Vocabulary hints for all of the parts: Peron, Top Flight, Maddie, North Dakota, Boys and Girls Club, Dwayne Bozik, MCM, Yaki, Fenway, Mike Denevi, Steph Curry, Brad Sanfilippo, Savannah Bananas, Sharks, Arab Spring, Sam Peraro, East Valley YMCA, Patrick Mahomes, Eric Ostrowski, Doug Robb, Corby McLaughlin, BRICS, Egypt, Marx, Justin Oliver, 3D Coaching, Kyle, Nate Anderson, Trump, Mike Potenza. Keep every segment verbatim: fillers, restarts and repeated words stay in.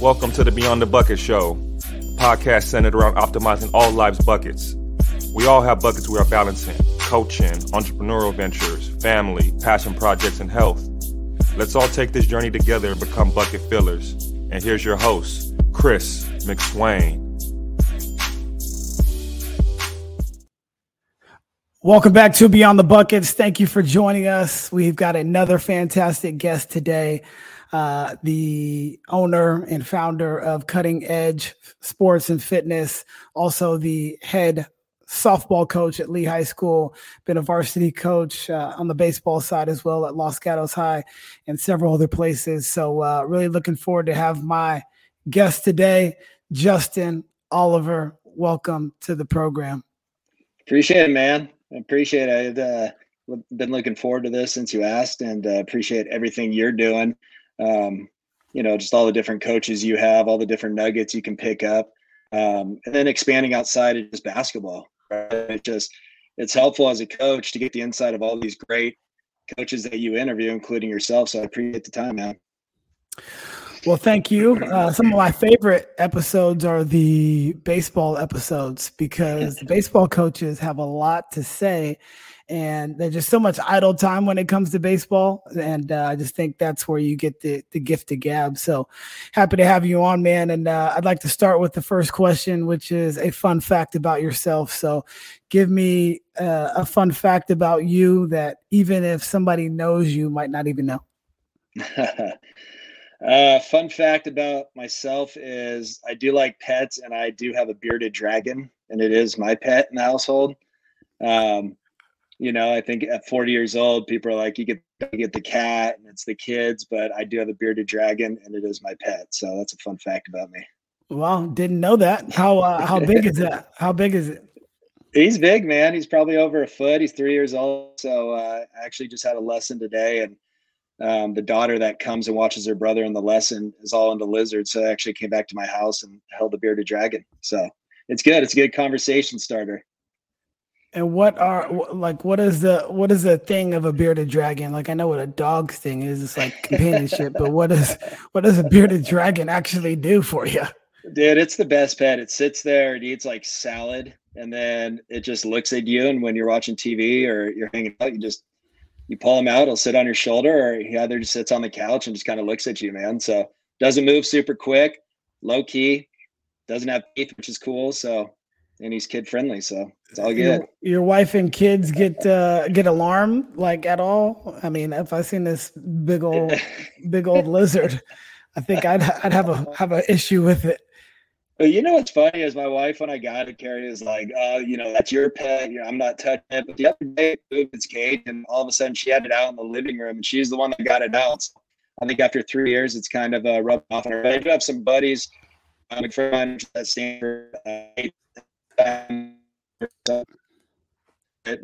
Welcome to the Beyond the Bucket Show, podcast centered around optimizing all life's buckets. We all have buckets we are balancing: coaching, entrepreneurial ventures, family, passion projects, and health. Let's all take this journey together and become bucket fillers. And here's your host, Chris McSwain. Welcome back to Beyond the Buckets. Thank you for joining us. We've got another fantastic guest today. Uh, the owner and founder of Cutting Edge Sports and Fitness, also the head softball coach at Leigh High School, been a varsity coach uh, on the baseball side as well at Los Gatos High and several other places. So uh, really looking forward to have my guest today, Justin Oliver. Welcome to the program. Appreciate it, man. I appreciate it. I've uh, been looking forward to this since you asked, and uh, appreciate everything you're doing. Um, you know, just all the different coaches you have, all the different nuggets you can pick up, um, and then expanding outside of just basketball. Right? It just, it's helpful as a coach to get the insight of all these great coaches that you interview, including yourself. So I appreciate the time, man. Well, thank you. Uh, some of my favorite episodes are the baseball episodes, because the baseball coaches have a lot to say, and there's just so much idle time when it comes to baseball. And uh, I just think that's where you get the, the gift of gab. So happy to have you on, man. And uh, I'd like to start with the first question, which is a fun fact about yourself. So give me uh, a fun fact about you that even if somebody knows you, might not even know. Uh, fun fact about myself is I do like pets, and I do have a bearded dragon, and it is my pet in the household. Um, you know, I think at forty years old, people are like, you get, you get the cat and it's the kids, but I do have a bearded dragon and it is my pet. So that's a fun fact about me. Well, didn't know that. How, uh, how big is that? How big is it? He's big, man. He's probably over a foot. He's three years old. So, uh, I actually just had a lesson today, and Um, the daughter that comes and watches her brother in the lesson is all into lizards. So I actually came back to my house and held the bearded dragon. So it's good. It's a good conversation starter. And what are like, what is the, what is the thing of a bearded dragon? Like, I know what a dog's thing is. It's like companionship, but what is, what does a bearded dragon actually do for you? Dude, it's the best pet. It sits there, it eats like salad, and then it just looks at you. And when you're watching T V or you're hanging out, you just, you pull him out, he'll sit on your shoulder, or he either just sits on the couch and just kind of looks at you, man. So doesn't move super quick, low key, doesn't have teeth, which is cool. So, and he's kid friendly, so it's all good. Your, your wife and kids get uh, get alarmed like at all? I mean, if I seen this big old big old lizard, I think I'd I'd have a have an issue with it. But you know what's funny is my wife, when I got it, Carrie is like, oh, you know, that's your pet. You know, I'm not touching it. But the other day, it moved its cage, and all of a sudden, she had it out in the living room, and she's the one that got it out. So I think after three years, it's kind of uh, rubbed off on her. I do have some buddies. I'm a friend that Stanford. And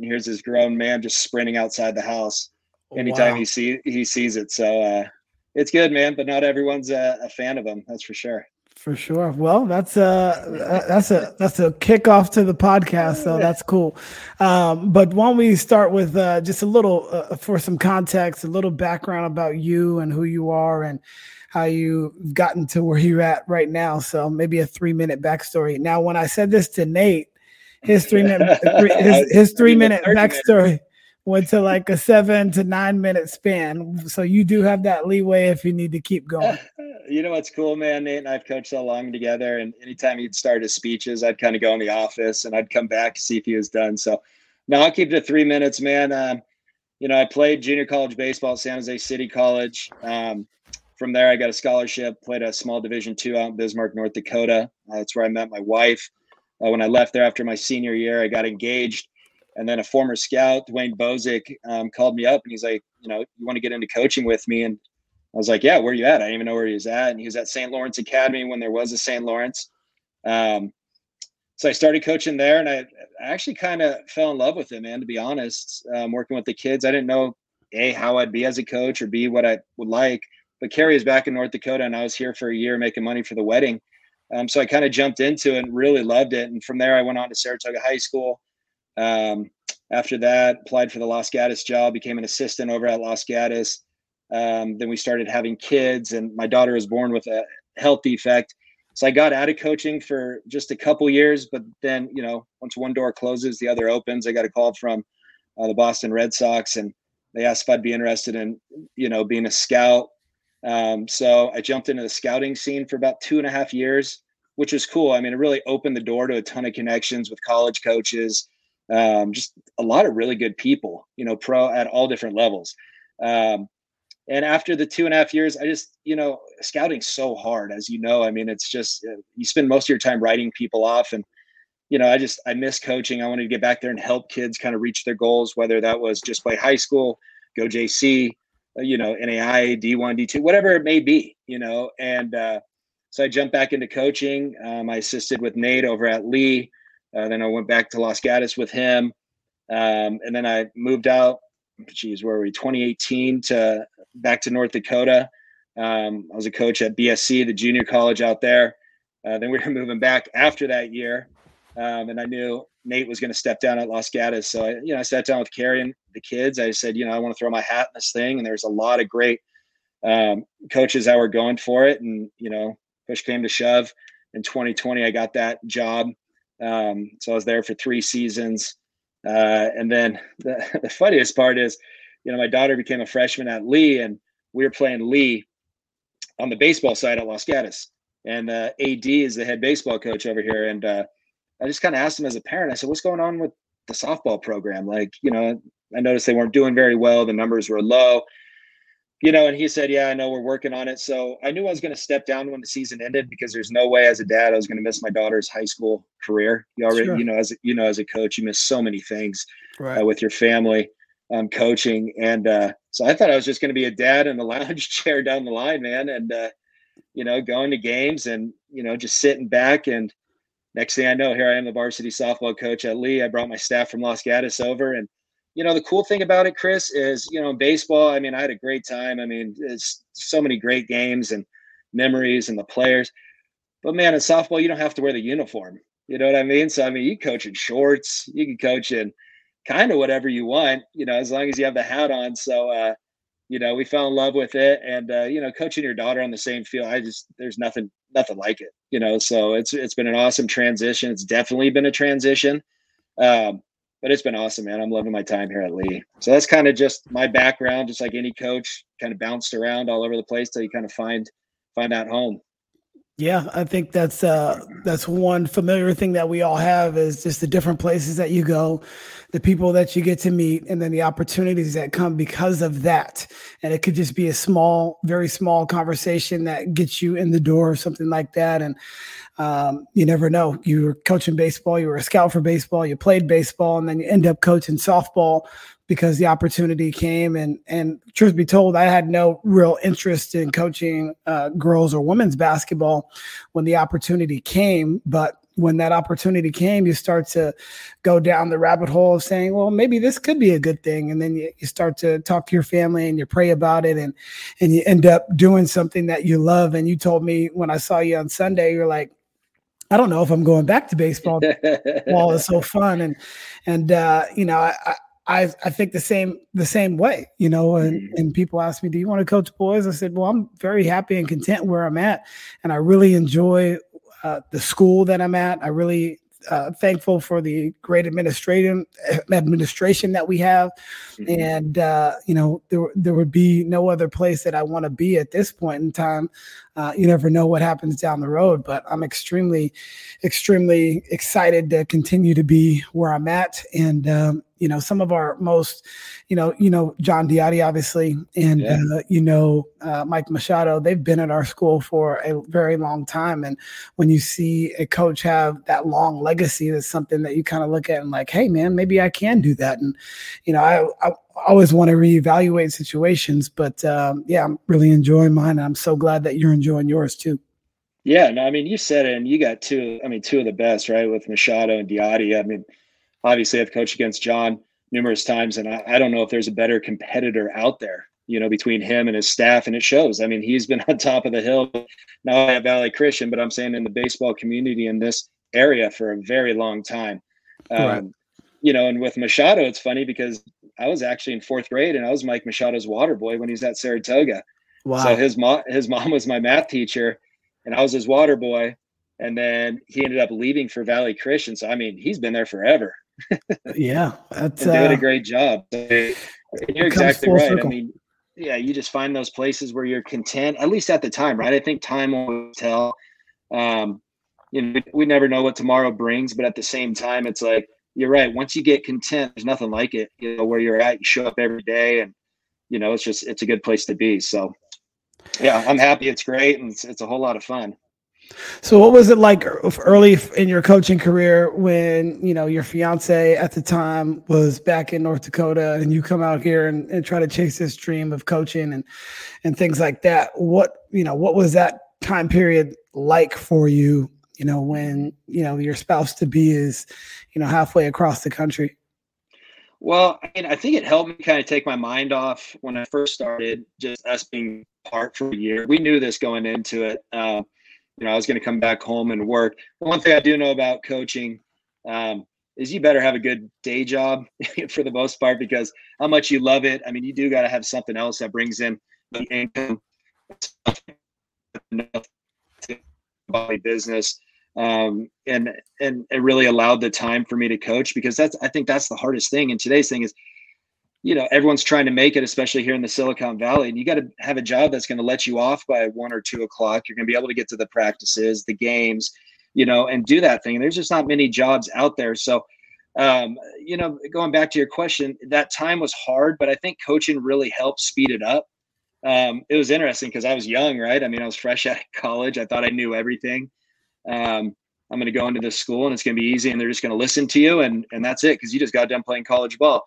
here's this grown man just sprinting outside the house anytime wow. he see he sees it. So uh, it's good, man. But not everyone's uh, a fan of him. That's for sure. For sure. Well, that's a that's a that's a kickoff to the podcast, so that's cool. Um, but why don't we start with uh, just a little uh, for some context, a little background about you and who you are and how you've gotten to where you're at right now. So maybe a three minute backstory. Now, when I said this to Nate, his three minute his, his three minute backstory went to like a seven to nine minute span. So you do have that leeway if you need to keep going. You know what's cool, man? Nate and I've coached so long together, and anytime he'd start his speeches, I'd kind of go in the office and I'd come back to see if he was done. So now I'll keep it to three minutes, man. Um, you know, I played junior college baseball at San Jose City College. Um, from there, I got a scholarship, played a small division two out in Bismarck, North Dakota. Uh, that's where I met my wife. Uh, when I left there after my senior year, I got engaged. And then a former scout, Dwayne Bozik, um, called me up, and he's like, you know, you want to get into coaching with me? And I was like, yeah, where are you at? I didn't even know where he was at. And he was at Saint Lawrence Academy when there was a Saint Lawrence. Um, so I started coaching there, and I, I actually kind of fell in love with it, man, to be honest. Um, working with the kids, I didn't know, A, how I'd be as a coach, or B, what I would like. But Carrie is back in North Dakota, and I was here for a year making money for the wedding. Um, so I kind of jumped into it and really loved it. And from there, I went on to Saratoga High School. Um, after that, applied for the Los Gatos job, became an assistant over at Los Gatos. Um, then we started having kids, and my daughter was born with a health defect. So I got out of coaching for just a couple years, but then, you know, once one door closes, the other opens. I got a call from uh, the Boston Red Sox, and they asked if I'd be interested in, you know, being a scout. Um, so I jumped into the scouting scene for about two and a half years, which was cool. I mean, it really opened the door to a ton of connections with college coaches, um, just a lot of really good people, you know, pro at all different levels. Um, And after the two and a half years, I just, you know, scouting's so hard, as you know. I mean, it's just, you spend most of your time writing people off. And, you know, I just, I miss coaching. I wanted to get back there and help kids kind of reach their goals, whether that was just play high school, go J C, you know, N A I A, D one, D two, whatever it may be, you know. And uh, so I jumped back into coaching. Um, I assisted with Nate over at Leigh. Uh, then I went back to Los Gatos with him. Um, and then I moved out. Geez, where were we? twenty eighteen to back to North Dakota. Um, I was a coach at B S C, the junior college out there. Uh, then we were moving back after that year, um, and I knew Nate was going to step down at Los Gatos. So I, you know, I sat down with Carrie and the kids. I said, you know, I want to throw my hat in this thing. And there's a lot of great um, coaches that were going for it. And you know, push came to shove. In twenty twenty, I got that job. Um, so I was there for three seasons. Uh, and then the, the funniest part is, you know, my daughter became a freshman at Leigh, and we were playing Leigh on the baseball side at Los Gatos. And uh, A D is the head baseball coach over here. And uh, I just kind of asked him as a parent, I said, what's going on with the softball program? Like, you know, I noticed they weren't doing very well. The numbers were low, you know, and he said, yeah, I know, we're working on it. So I knew I was going to step down when the season ended, because there's no way as a dad I was going to miss my daughter's high school career. You already, sure. you know, as a, you know, as a coach, you miss so many things right. uh, with your family, um, coaching. And uh, so I thought I was just going to be a dad in the lounge chair down the line, man. And, uh, you know, going to games and, you know, just sitting back. And next thing I know, here I am, the varsity softball coach at Leigh. I brought my staff from Los Gatos over. And you know, the cool thing about it, Chris, is, you know, baseball, I mean, I had a great time. I mean, it's so many great games and memories and the players. But, man, in softball, you don't have to wear the uniform. You know what I mean? So, I mean, you coach in shorts. You can coach in kind of whatever you want, you know, as long as you have the hat on. So, uh, you know, we fell in love with it. And, uh, you know, coaching your daughter on the same field, I just – there's nothing nothing like it, you know. So it's it's been an awesome transition. It's definitely been a transition. Um But it's been awesome, man. I'm loving my time here at Leigh. So that's kind of just my background, just like any coach, kind of bounced around all over the place till you kind of find find out home. Yeah, I think that's uh, that's one familiar thing that we all have is just the different places that you go, the people that you get to meet, and then the opportunities that come because of that. And it could just be a small, very small conversation that gets you in the door or something like that. And um, you never know. You were coaching baseball, you were a scout for baseball, you played baseball, and then you end up coaching softball because the opportunity came. And, and truth be told, I had no real interest in coaching uh, girls or women's basketball when the opportunity came. But when that opportunity came, you start to go down the rabbit hole of saying, well, maybe this could be a good thing. And then you, you start to talk to your family and you pray about it, and, and you end up doing something that you love. And you told me when I saw you on Sunday, you're like, I don't know if I'm going back to baseball. Baseball is so fun. And, and uh, you know, I, I I, I think the same the same way, you know, and, and people ask me, do you want to coach boys? I said, well, I'm very happy and content where I'm at. And I really enjoy uh, the school that I'm at. I really uh, thankful for the great administration administration that we have. Mm-hmm. And, uh, you know, there, there would be no other place that I want to be at this point in time. Uh, you never know what happens down the road, but I'm extremely, extremely excited to continue to be where I'm at. And, um, you know, some of our most, you know, you know, John Diotti, obviously, and, yeah. uh, you know, uh, Mike Machado, they've been at our school for a very long time. And when you see a coach have that long legacy, that's something that you kind of look at and like, hey, man, maybe I can do that. And, you know, I, I always want to reevaluate situations, but um, yeah, I'm really enjoying mine. And I'm so glad that you're enjoying yours too. Yeah. No, I mean, you said it, and you got two, I mean, two of the best, right? With Machado and Diotti. I mean, obviously, I've coached against John numerous times, and I, I don't know if there's a better competitor out there, you know, between him and his staff, and it shows. I mean, he's been on top of the hill, not at Valley Christian, but I'm saying in the baseball community in this area for a very long time. Um, right. You know, and with Machado, it's funny because I was actually in fourth grade, and I was Mike Machado's water boy when he was at Saratoga. Wow. So his mom, his mom was my math teacher, and I was his water boy. And then he ended up leaving for Valley Christian. So, I mean, he's been there forever. Yeah. That's and doing uh, a great job. And you're exactly right. Circle. I mean, yeah, you just find those places where you're content, at least at the time, right? I think time will tell. Um, you know, we never know what tomorrow brings, but at the same time, it's like, you're right. Once you get content, there's nothing like it, you know, where you're at, you show up every day, and, you know, it's just, it's a good place to be. So yeah, I'm happy. It's great. And it's, it's a whole lot of fun. So what was it like early in your coaching career when, you know, your fiance at the time was back in North Dakota, and you come out here and, and try to chase this dream of coaching and, and things like that? What, you know, what was that time period like for you, you know, when, you know, your spouse to be is, you know, halfway across the country? Well, I mean, I think it helped me kind of take my mind off when I first started, just us being apart for a year. We knew this going into it. Um, You know, I was going to come back home and work. But one thing I do know about coaching um, is you better have a good day job for the most part, because how much you love it. I mean, you do got to have something else that brings in the income, business. Um, and, and it really allowed the time for me to coach, because that's, I think that's the hardest thing. And today's thing is, you know, everyone's trying to make it, especially here in the Silicon Valley. And you got to have a job that's going to let you off by one or two o'clock. You're going to be able to get to the practices, the games, you know, and do that thing. And there's just not many jobs out there. So, um, you know, going back to your question, that time was hard, but I think coaching really helped speed it up. Um, it was interesting because I was young, right? I mean, I was fresh out of college. I thought I knew everything. Um, I'm going to go into this school and it's going to be easy, and they're just going to listen to you. And, and that's it, because you just got done playing college ball.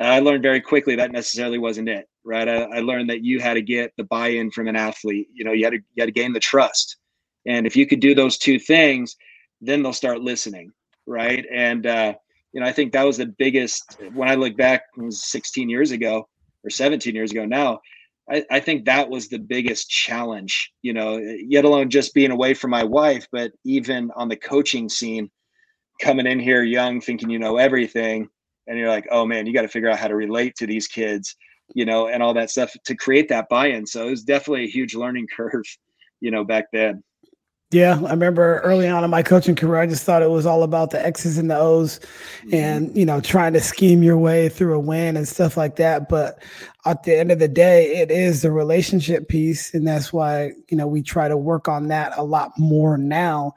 I learned very quickly that necessarily wasn't it, right? I, I learned that you had to get the buy-in from an athlete. You know, you had to you had to gain the trust, and if you could do those two things, then they'll start listening, right? And uh, you know, I think that was the biggest. When I look back, it was sixteen years ago or seventeen years ago now. I, I think that was the biggest challenge. You know, yet alone just being away from my wife, but even on the coaching scene, coming in here young, thinking you know everything. And you're like, oh man, you got to figure out how to relate to these kids, you know, and all that stuff to create that buy-in. So it was definitely a huge learning curve, you know, back then. Yeah. I remember early on in my coaching career, I just thought it was all about the X's and the O's mm-hmm. and, you know, trying to scheme your way through a win and stuff like that. But at the end of the day, it is the relationship piece. And that's why, you know, we try to work on that a lot more now,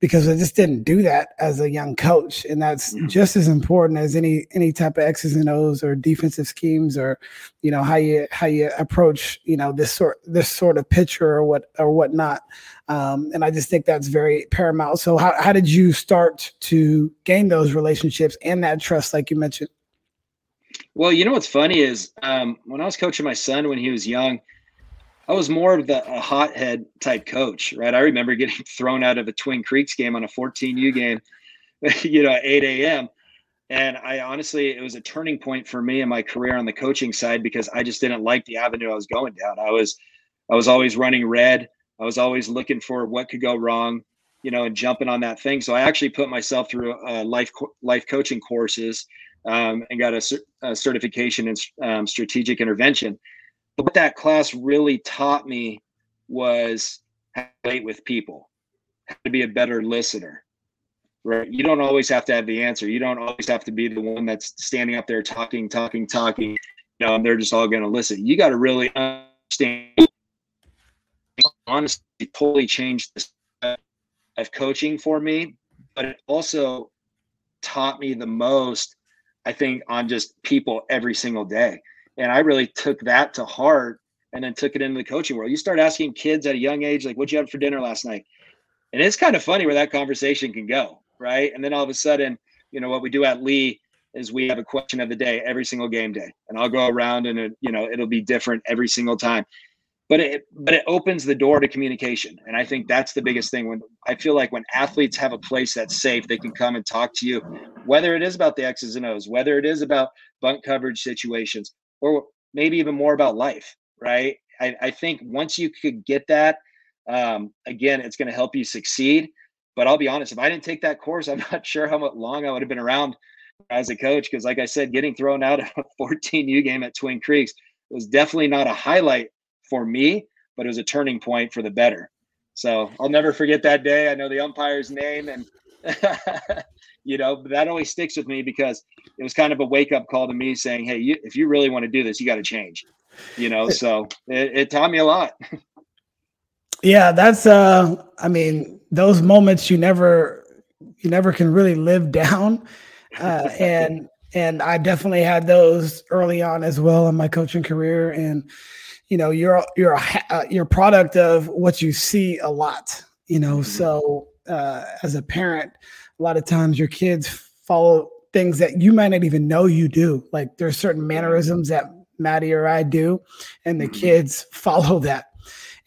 because I just didn't do that as a young coach. And that's just as important as any any type of X's and O's or defensive schemes, or, you know, how you how you approach, you know, this sort this sort of pitcher or what or whatnot. Um, and I just think that's very paramount. So how, how did you start to gain those relationships and that trust, like you mentioned? Well, you know, what's funny is um, when I was coaching my son when he was young, I was more of the a hothead type coach, right? I remember getting thrown out of a Twin Creeks game on a fourteen U game, you know, at eight a.m. And I honestly, it was a turning point for me in my career on the coaching side, because I just didn't like the avenue I was going down. I was, I was always running red. I was always looking for what could go wrong, you know, and jumping on that thing. So I actually put myself through uh, life co- life coaching courses um, and got a, a certification in um, strategic intervention. But what that class really taught me was how to relate with people, how to be a better listener, right? You don't always have to have the answer. You don't always have to be the one that's standing up there talking, talking, talking. You know, and they're just all going to listen. You got to really understand. Honestly, totally changed the style of coaching for me, but it also taught me the most, I think, on just people every single day. And I really took that to heart and then took it into the coaching world. You start asking kids at a young age, like, what'd you have for dinner last night? And it's kind of funny where that conversation can go, right? And then all of a sudden, you know, what we do at Leigh is we have a question of the day every single game day. And I'll go around and, it, you know, it'll be different every single time. But it, but it opens the door to communication. And I think that's the biggest thing. When I feel like when athletes have a place that's safe, they can come and talk to you, whether it is about the X's and O's, whether it is about bunt coverage situations, or maybe even more about life, right? I, I think once you could get that, um, again, it's going to help you succeed. But I'll be honest, if I didn't take that course, I'm not sure how long I would have been around as a coach, because like I said, getting thrown out of a fourteen U game at Twin Creeks was definitely not a highlight for me, but it was a turning point for the better. So I'll never forget that day. I know the umpire's name, and you know, but that always sticks with me because it was kind of a wake-up call to me saying, hey, you, if you really want to do this, you got to change, you know. So it, it taught me a lot. Yeah, that's uh I mean, those moments you never you never can really live down. Uh, and and I definitely had those early on as well in my coaching career. And you know, you're you're a, you're a product of what you see a lot, you know. So uh, as a parent, a lot of times your kids follow things that you might not even know you do. Like there's certain mannerisms that Maddie or I do, and the kids follow that.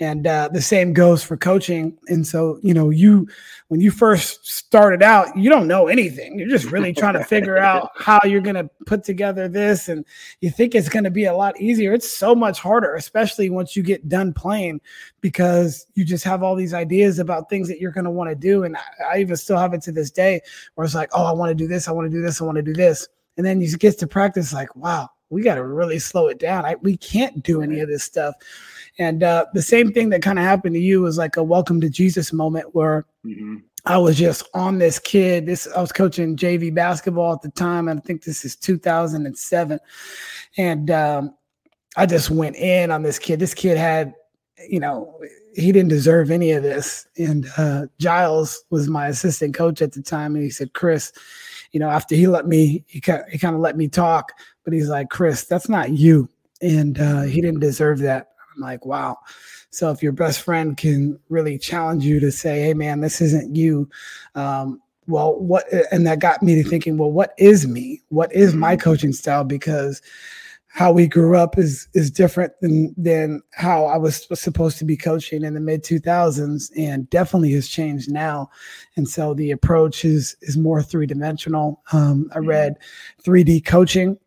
And uh, the same goes for coaching. And so, you know, you, when you first started out, you don't know anything. You're just really trying to figure out how you're going to put together this. And you think it's going to be a lot easier. It's so much harder, especially once you get done playing, because you just have all these ideas about things that you're going to want to do. And I, I even still have it to this day where it's like, oh, I want to do this. I want to do this. I want to do this. And then you get to practice like, wow, we got to really slow it down. I, we can't do any of this stuff. And uh, the same thing that kind of happened to you was like a welcome to Jesus moment where mm-hmm. I was just on this kid. This I was coaching J V basketball at the time. And I think this is two thousand seven. And um, I just went in on this kid. This kid had, you know, he didn't deserve any of this. And uh, Giles was my assistant coach at the time. And he said, Chris, you know, after he let me, he kind of let me talk. But he's like, Chris, that's not you. And uh, he didn't deserve that. I'm like, wow. So if your best friend can really challenge you to say, hey, man, this isn't you. Um, well, what? And that got me to thinking, well, what is me? What is my coaching style? Because how we grew up is is different than, than how I was supposed to be coaching in the mid two thousands, and definitely has changed now. And so the approach is, is more three-dimensional. Um, I read three D Coaching,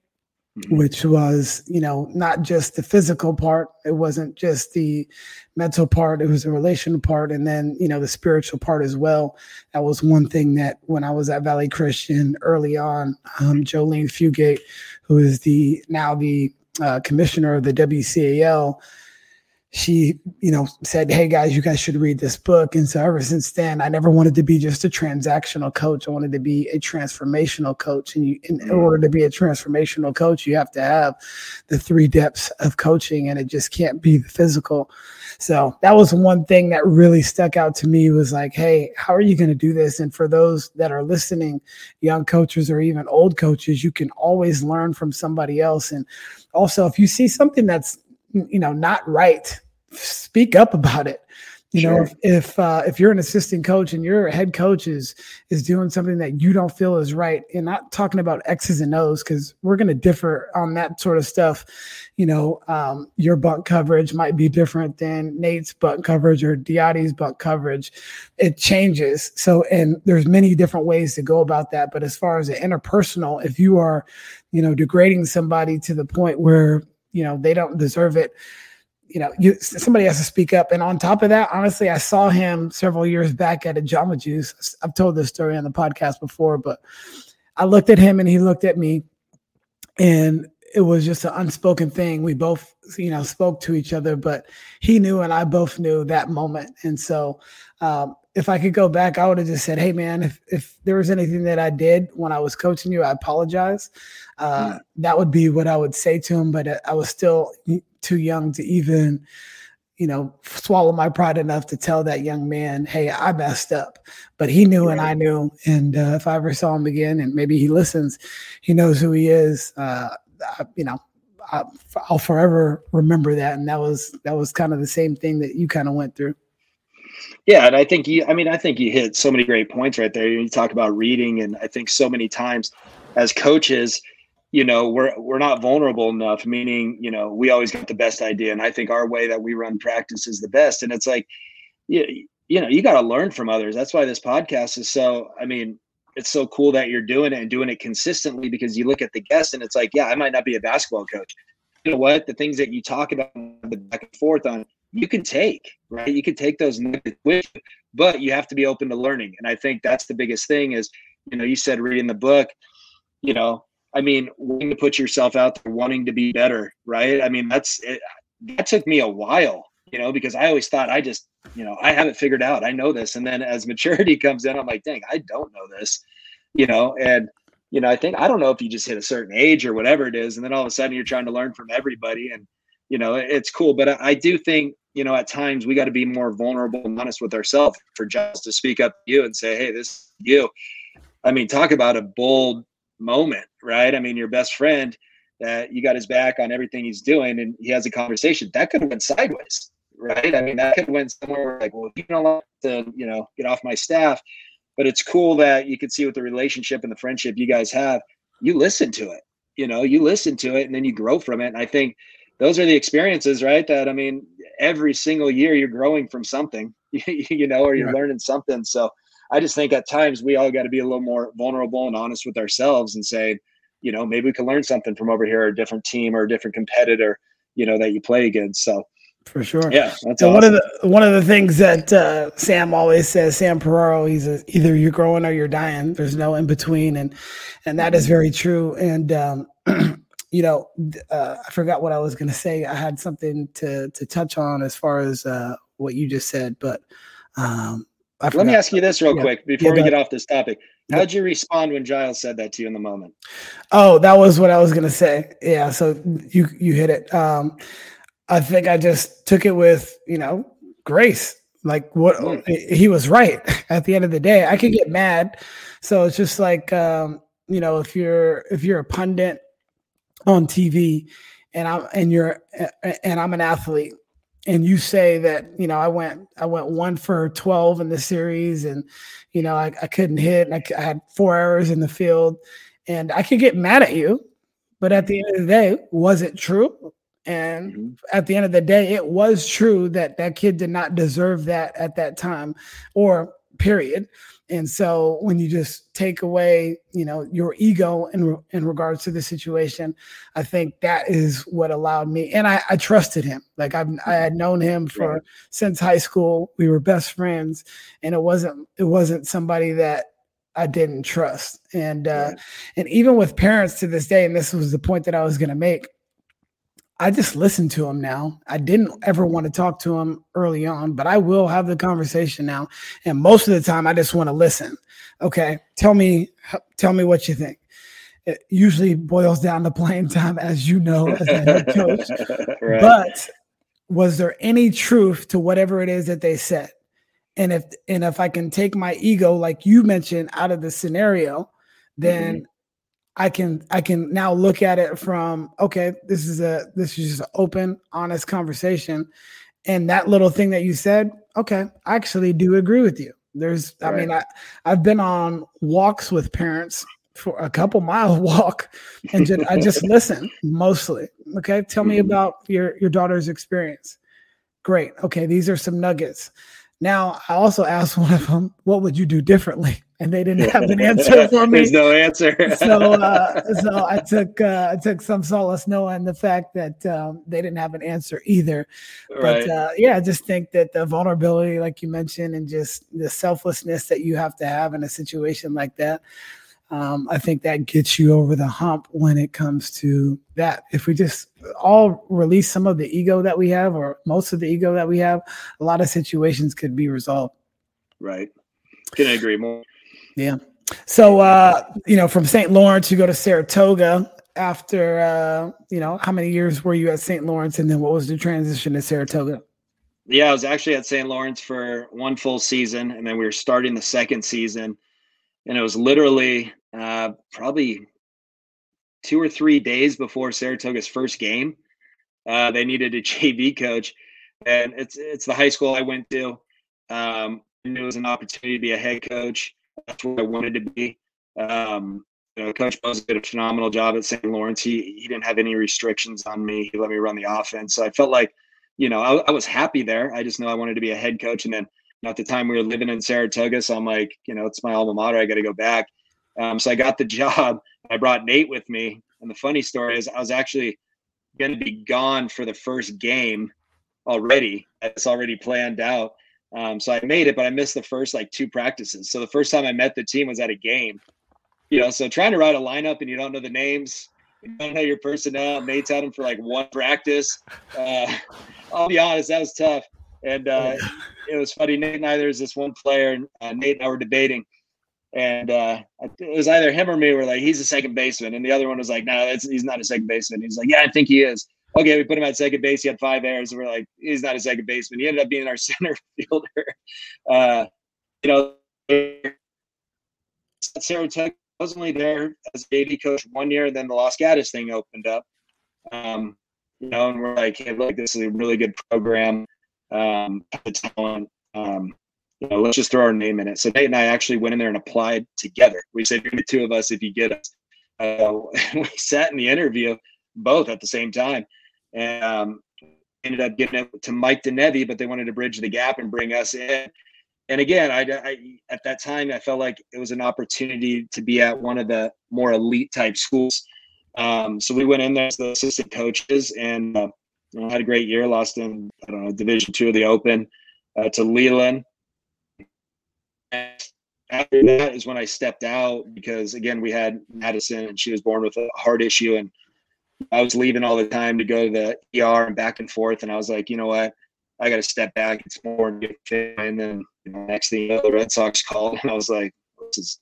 which was, you know, not just the physical part. It wasn't just the mental part. It was the relational part. And then, you know, the spiritual part as well. That was one thing that when I was at Valley Christian early on, um, Jolene Fugate, who is the now the uh, commissioner of the W C A L, she, you know, said, hey, guys, you guys should read this book. And so ever since then, I never wanted to be just a transactional coach. I wanted to be a transformational coach. And you, in order to be a transformational coach, you have to have the three depths of coaching, and it just can't be the physical. So that was one thing that really stuck out to me was like, hey, how are you going to do this? And for those that are listening, young coaches or even old coaches, you can always learn from somebody else. And also, if you see something that's, you know, not right, speak up about it. You sure. know, if if, uh, if you're an assistant coach and your head coach is, is doing something that you don't feel is right, and not talking about X's and O's, because we're going to differ on that sort of stuff. You know, um, your bunt coverage might be different than Nate's bunt coverage or Diotti's bunt coverage. It changes. So, and there's many different ways to go about that. But as far as the interpersonal, if you are, you know, degrading somebody to the point where, you know, they don't deserve it, you know, you, somebody has to speak up. And on top of that, honestly, I saw him several years back at a Jamba Juice. I've told this story on the podcast before, but I looked at him and he looked at me, and it was just an unspoken thing. We both, you know, spoke to each other, but he knew and I both knew that moment. And so um, if I could go back, I would have just said, hey, man, if, if there was anything that I did when I was coaching you, I apologize. Uh, yeah. That would be what I would say to him. But I was still too young to even, you know, swallow my pride enough to tell that young man, hey, I messed up. But he knew, right, and I knew. And uh, if I ever saw him again, and maybe he listens, he knows who he is. Uh, I, you know, I, I'll forever remember that. And that was that was kind of the same thing that you kind of went through. Yeah. And I think you, I mean, I think you hit so many great points right there. You talk about reading, and I think so many times as coaches, you know, we're, we're not vulnerable enough, meaning, you know, we always got the best idea. And I think our way that we run practice is the best. And it's like, you, you know, you got to learn from others. That's why this podcast is so, I mean, it's so cool that you're doing it and doing it consistently, because you look at the guests and it's like, yeah, I might not be a basketball coach. You know what? The things that you talk about, the back and forth on, you can take, right? You can take those nuggets with you, but you have to be open to learning. And I think that's the biggest thing is, you know, you said reading the book. you know, I mean, wanting to put yourself out there, wanting to be better, right? I mean, that's it, that took me a while, you know, because I always thought I just, you know, I have it figured out. I know this. And then as maturity comes in, I'm like, dang, I don't know this, you know, and, you know, I think, I don't know if you just hit a certain age or whatever it is. And then all of a sudden you're trying to learn from everybody. And, you know, it's cool. But I, I do think, you know, at times we got to be more vulnerable and honest with ourselves for Giles to speak up to you and say, hey, this is you. I mean, talk about a bold moment, right? I mean, your best friend that you got his back on everything he's doing and he has a conversation that could have went sideways, right? I mean, that could have went somewhere like, well, you don't like to, you know, get off my staff. But it's cool that you can see with the relationship and the friendship you guys have, you listen to it, you know, you listen to it and then you grow from it. And I think those are the experiences, right? That, I mean, every single year you're growing from something, you know, or you're yeah. learning something. So I just think at times we all got to be a little more vulnerable and honest with ourselves and say, you know, maybe we can learn something from over here or a different team or a different competitor, you know, that you play against. So. For sure. Yeah. That's awesome. One of the one of the things that uh, Sam always says, Sam Peraro, he's a, either you're growing or you're dying. There's no in between, and and that is very true. And um, you know, uh, I forgot what I was going to say. I had something to to touch on as far as uh, what you just said, but um, I let forgot. me ask you this real yeah. quick before yeah, we but, get off this topic. How did you respond when Giles said that to you in the moment? Oh, that was what I was going to say. Yeah. So you you hit it. Um, I think I just took it with, you know, grace. Like what he was right at the end of the day. I could get mad. So it's just like, um, you know, if you're if you're a pundit on T V and I'm and you're and I'm an athlete and you say that, you know, I went I went one for twelve in the series and, you know, I, I couldn't hit and I, I had four errors in the field, and I could get mad at you. But at the end of the day, was it true? And at the end of the day, it was true that that kid did not deserve that at that time or period. And so when you just take away, you know, your ego in, in regards to the situation, I think that is what allowed me. And I, I trusted him. Like I've, I had known him for since high school. We were best friends, and it wasn't it wasn't somebody that I didn't trust. And uh, and even with parents to this day, and this was the point that I was going to make, I just listen to him now. I didn't ever want to talk to him early on, but I will have the conversation now. And most of the time I just want to listen. Okay. Tell me, tell me what you think. It usually boils down to playing time, as you know, as a head coach. Right. But was there any truth to whatever it is that they said? And if, and if I can take my ego, like you mentioned, out of the scenario, then mm-hmm. I can I can now look at it from, okay, this is a this is just an open, honest conversation. And that little thing that you said, okay, I actually do agree with you. There's right. I mean, I, I've been on walks with parents for a couple mile walk, and just, I just listen mostly. Okay, tell me about your, your daughter's experience. Great. Okay, these are some nuggets. Now, I also asked one of them, what would you do differently? And they didn't have an answer for me. There's no answer. so, uh, so I took uh, I took some solace knowing the fact that um, they didn't have an answer either. Right. But uh, yeah, I just think that the vulnerability, like you mentioned, and just the selflessness that you have to have in a situation like that, um, I think that gets you over the hump when it comes to that. If we just all release some of the ego that we have, or most of the ego that we have, a lot of situations could be resolved. Right. Couldn't agree more. Yeah. So, uh, you know, from Saint Lawrence, you go to Saratoga after, uh, you know, how many years were you at Saint Lawrence? And then what was the transition to Saratoga? Yeah, I was actually at Saint Lawrence for one full season. And then we were starting the second season. And it was literally uh, probably two or three days before Saratoga's first game. Uh, they needed a J V coach. And it's, it's the high school I went to. Um, and it was an opportunity to be a head coach. That's what I wanted to be. Um, you know, Coach Bozik did a phenomenal job at Saint Lawrence. He he didn't have any restrictions on me. He let me run the offense. So I felt like, you know, I, I was happy there. I just know I wanted to be a head coach. And then you know, at the time we were living in Saratoga, so I'm like, you know, it's my alma mater. I got to go back. Um, so I got the job. I brought Nate with me. And the funny story is I was actually going to be gone for the first game already. It's already planned out. Um, so I made it, but I missed the first like two practices. So the first time I met the team was at a game. you know, so trying to write a lineup and you don't know the names, you don't know your personnel. Nate's had them for like one practice. Uh, I'll be honest, that was tough. And uh, it was funny. Nate and I, there was this one player, and uh, Nate and I were debating. And uh, it was either him or me. We're like, he's a second baseman. And the other one was like, no, that's, he's not a second baseman. He's like, yeah, I think he is. Okay, we put him at second base. He had five errors. We're like, he's not a second baseman. He ended up being our center fielder. Uh, you know, Saratoga was only there as a J V coach one year, and then the Los Gatos thing opened up. Um, you know, and we're like, hey, look, this is a really good program. Um, um, you know, let's just throw our name in it. So Nate and I actually went in there and applied together. We said, you're the two of us if you get us. Uh, we sat in the interview both at the same time, and um, ended up getting it to Mike Denevi, but they wanted to bridge the gap and bring us in. And again, I, I at that time I felt like it was an opportunity to be at one of the more elite type schools. Um, so we went in there as the assistant coaches, and uh, you know, had a great year. Lost in I don't know Division Two of the Open uh, to Leland. And after that is when I stepped out because again we had Madison, and she was born with a heart issue, and I was leaving all the time to go to the E R and back and forth. And I was like, you know what, I got to step back. It's more and get. And then you know, next thing you know, the Red Sox called, and I was like, this is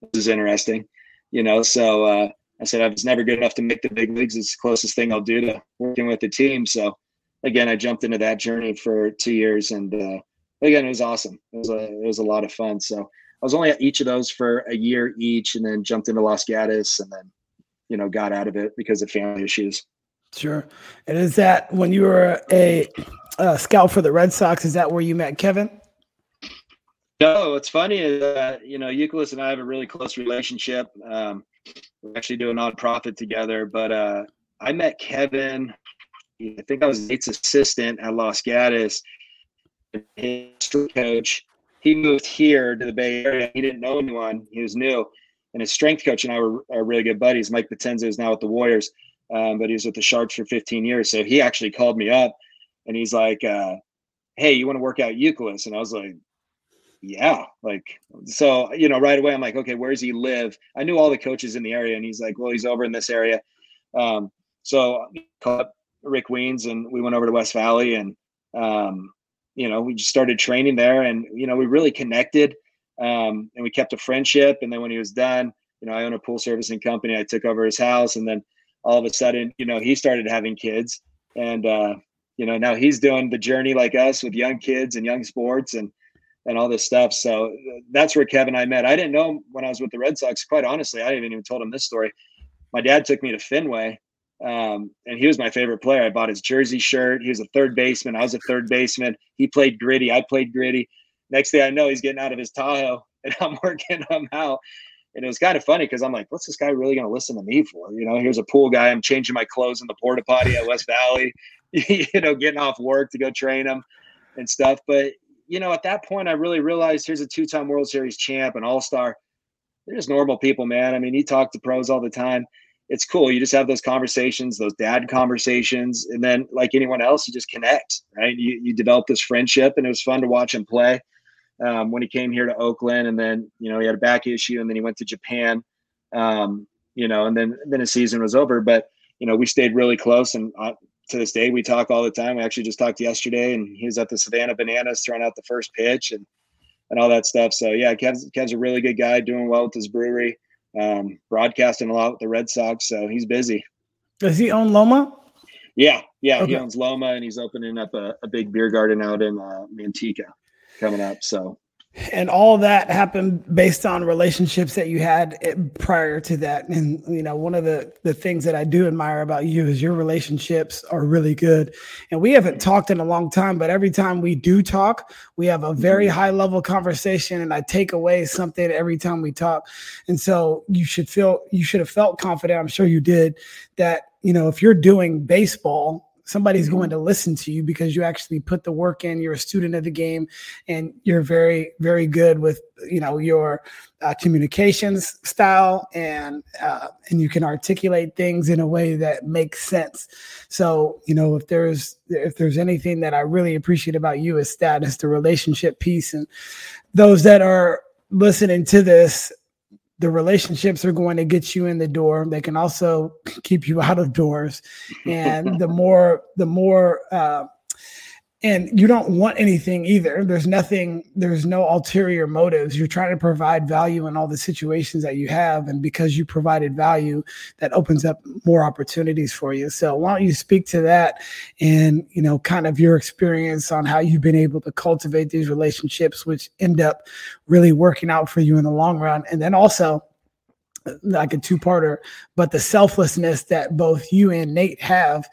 this is interesting, you know. So uh, I said I was never good enough to make the big leagues. It's the closest thing I'll do to working with the team. So again, I jumped into that journey for two years, and uh, again, it was awesome. It was a it was a lot of fun. So I was only at each of those for a year each, and then jumped into Los Gatos, and then you know, got out of it because of family issues. Sure. And is that when you were a, a scout for the Red Sox, is that where you met Kevin? No, what's funny is, uh, you know, Euclid and I have a really close relationship. Um, we actually do a nonprofit together, but uh, I met Kevin, I think I was Nate's assistant at Los Gatos, his coach. He moved here to the Bay Area. He didn't know anyone. He was new. And his strength coach and I were are really good buddies. Mike Potenza is now with the Warriors, um, but he was with the Sharks for fifteen years. So he actually called me up, and he's like, uh, hey, you want to work out Euclid? And I was like, yeah. Like, so, you know, right away, I'm like, okay, where does he live? I knew all the coaches in the area, and he's like, well, he's over in this area. Um, so I called up Rick Weens, and we went over to West Valley, and, um, you know, we just started training there, and, you know, we really connected. Um, and we kept a friendship. And then when he was done, you know, I own a pool servicing company. I took over his house, and then all of a sudden, you know, he started having kids, and, uh, you know, now he's doing the journey like us with young kids and young sports and, and all this stuff. So that's where Kevin and I met. I didn't know him when I was with the Red Sox, quite honestly. I haven't even told him this story. My dad took me to Fenway. Um, and he was my favorite player. I bought his jersey shirt. He was a third baseman. I was a third baseman. He played gritty. I played gritty. Next thing I know, he's getting out of his Tahoe, and I'm working him out. And it was kind of funny because I'm like, what's this guy really going to listen to me for? You know, here's a pool guy. I'm changing my clothes in the porta potty at West Valley, you know, getting off work to go train him and stuff. But, you know, at that point, I really realized here's a two-time World Series champ, an all-star. They're just normal people, man. I mean, you talk to pros all the time. It's cool. You just have those conversations, those dad conversations. And then like anyone else, you just connect, right? You, you develop this friendship, and it was fun to watch him play. Um, when he came here to Oakland, and then, you know, he had a back issue, and then he went to Japan, um, you know, and then, then his season was over, but, you know, we stayed really close. And uh, to this day, we talk all the time. We actually just talked yesterday, and he was at the Savannah Bananas throwing out the first pitch and, and all that stuff. So yeah, Kev's, Kev's a really good guy, doing well with his brewery, um, broadcasting a lot with the Red Sox. So he's busy. Does he own Loma? Yeah. Yeah. Okay. He owns Loma, and he's opening up a, a big beer garden out in uh, Manteca coming up. So, and all that happened based on relationships that you had prior to that. And, you know, one of the, the things that I do admire about you is your relationships are really good. And we haven't talked in a long time, but every time we do talk, we have a very high level conversation, and I take away something every time we talk. And so you should feel, you should have felt confident. I'm sure you did that. You know, if you're doing baseball, somebody's going to listen to you because you actually put the work in. You're a student of the game, and you're very, very good with, you know, your uh, communications style, and uh, and you can articulate things in a way that makes sense. So, you know, if there's if there's anything that I really appreciate about you is that is the relationship piece. And those that are listening to this, the relationships are going to get you in the door. They can also keep you out of doors. And the more, the more, uh, and you don't want anything either. There's nothing, there's no ulterior motives. You're trying to provide value in all the situations that you have. And because you provided value, that opens up more opportunities for you. So why don't you speak to that and, you know, kind of your experience on how you've been able to cultivate these relationships, which end up really working out for you in the long run. And then also, like a two-parter, but the selflessness that both you and Nate have,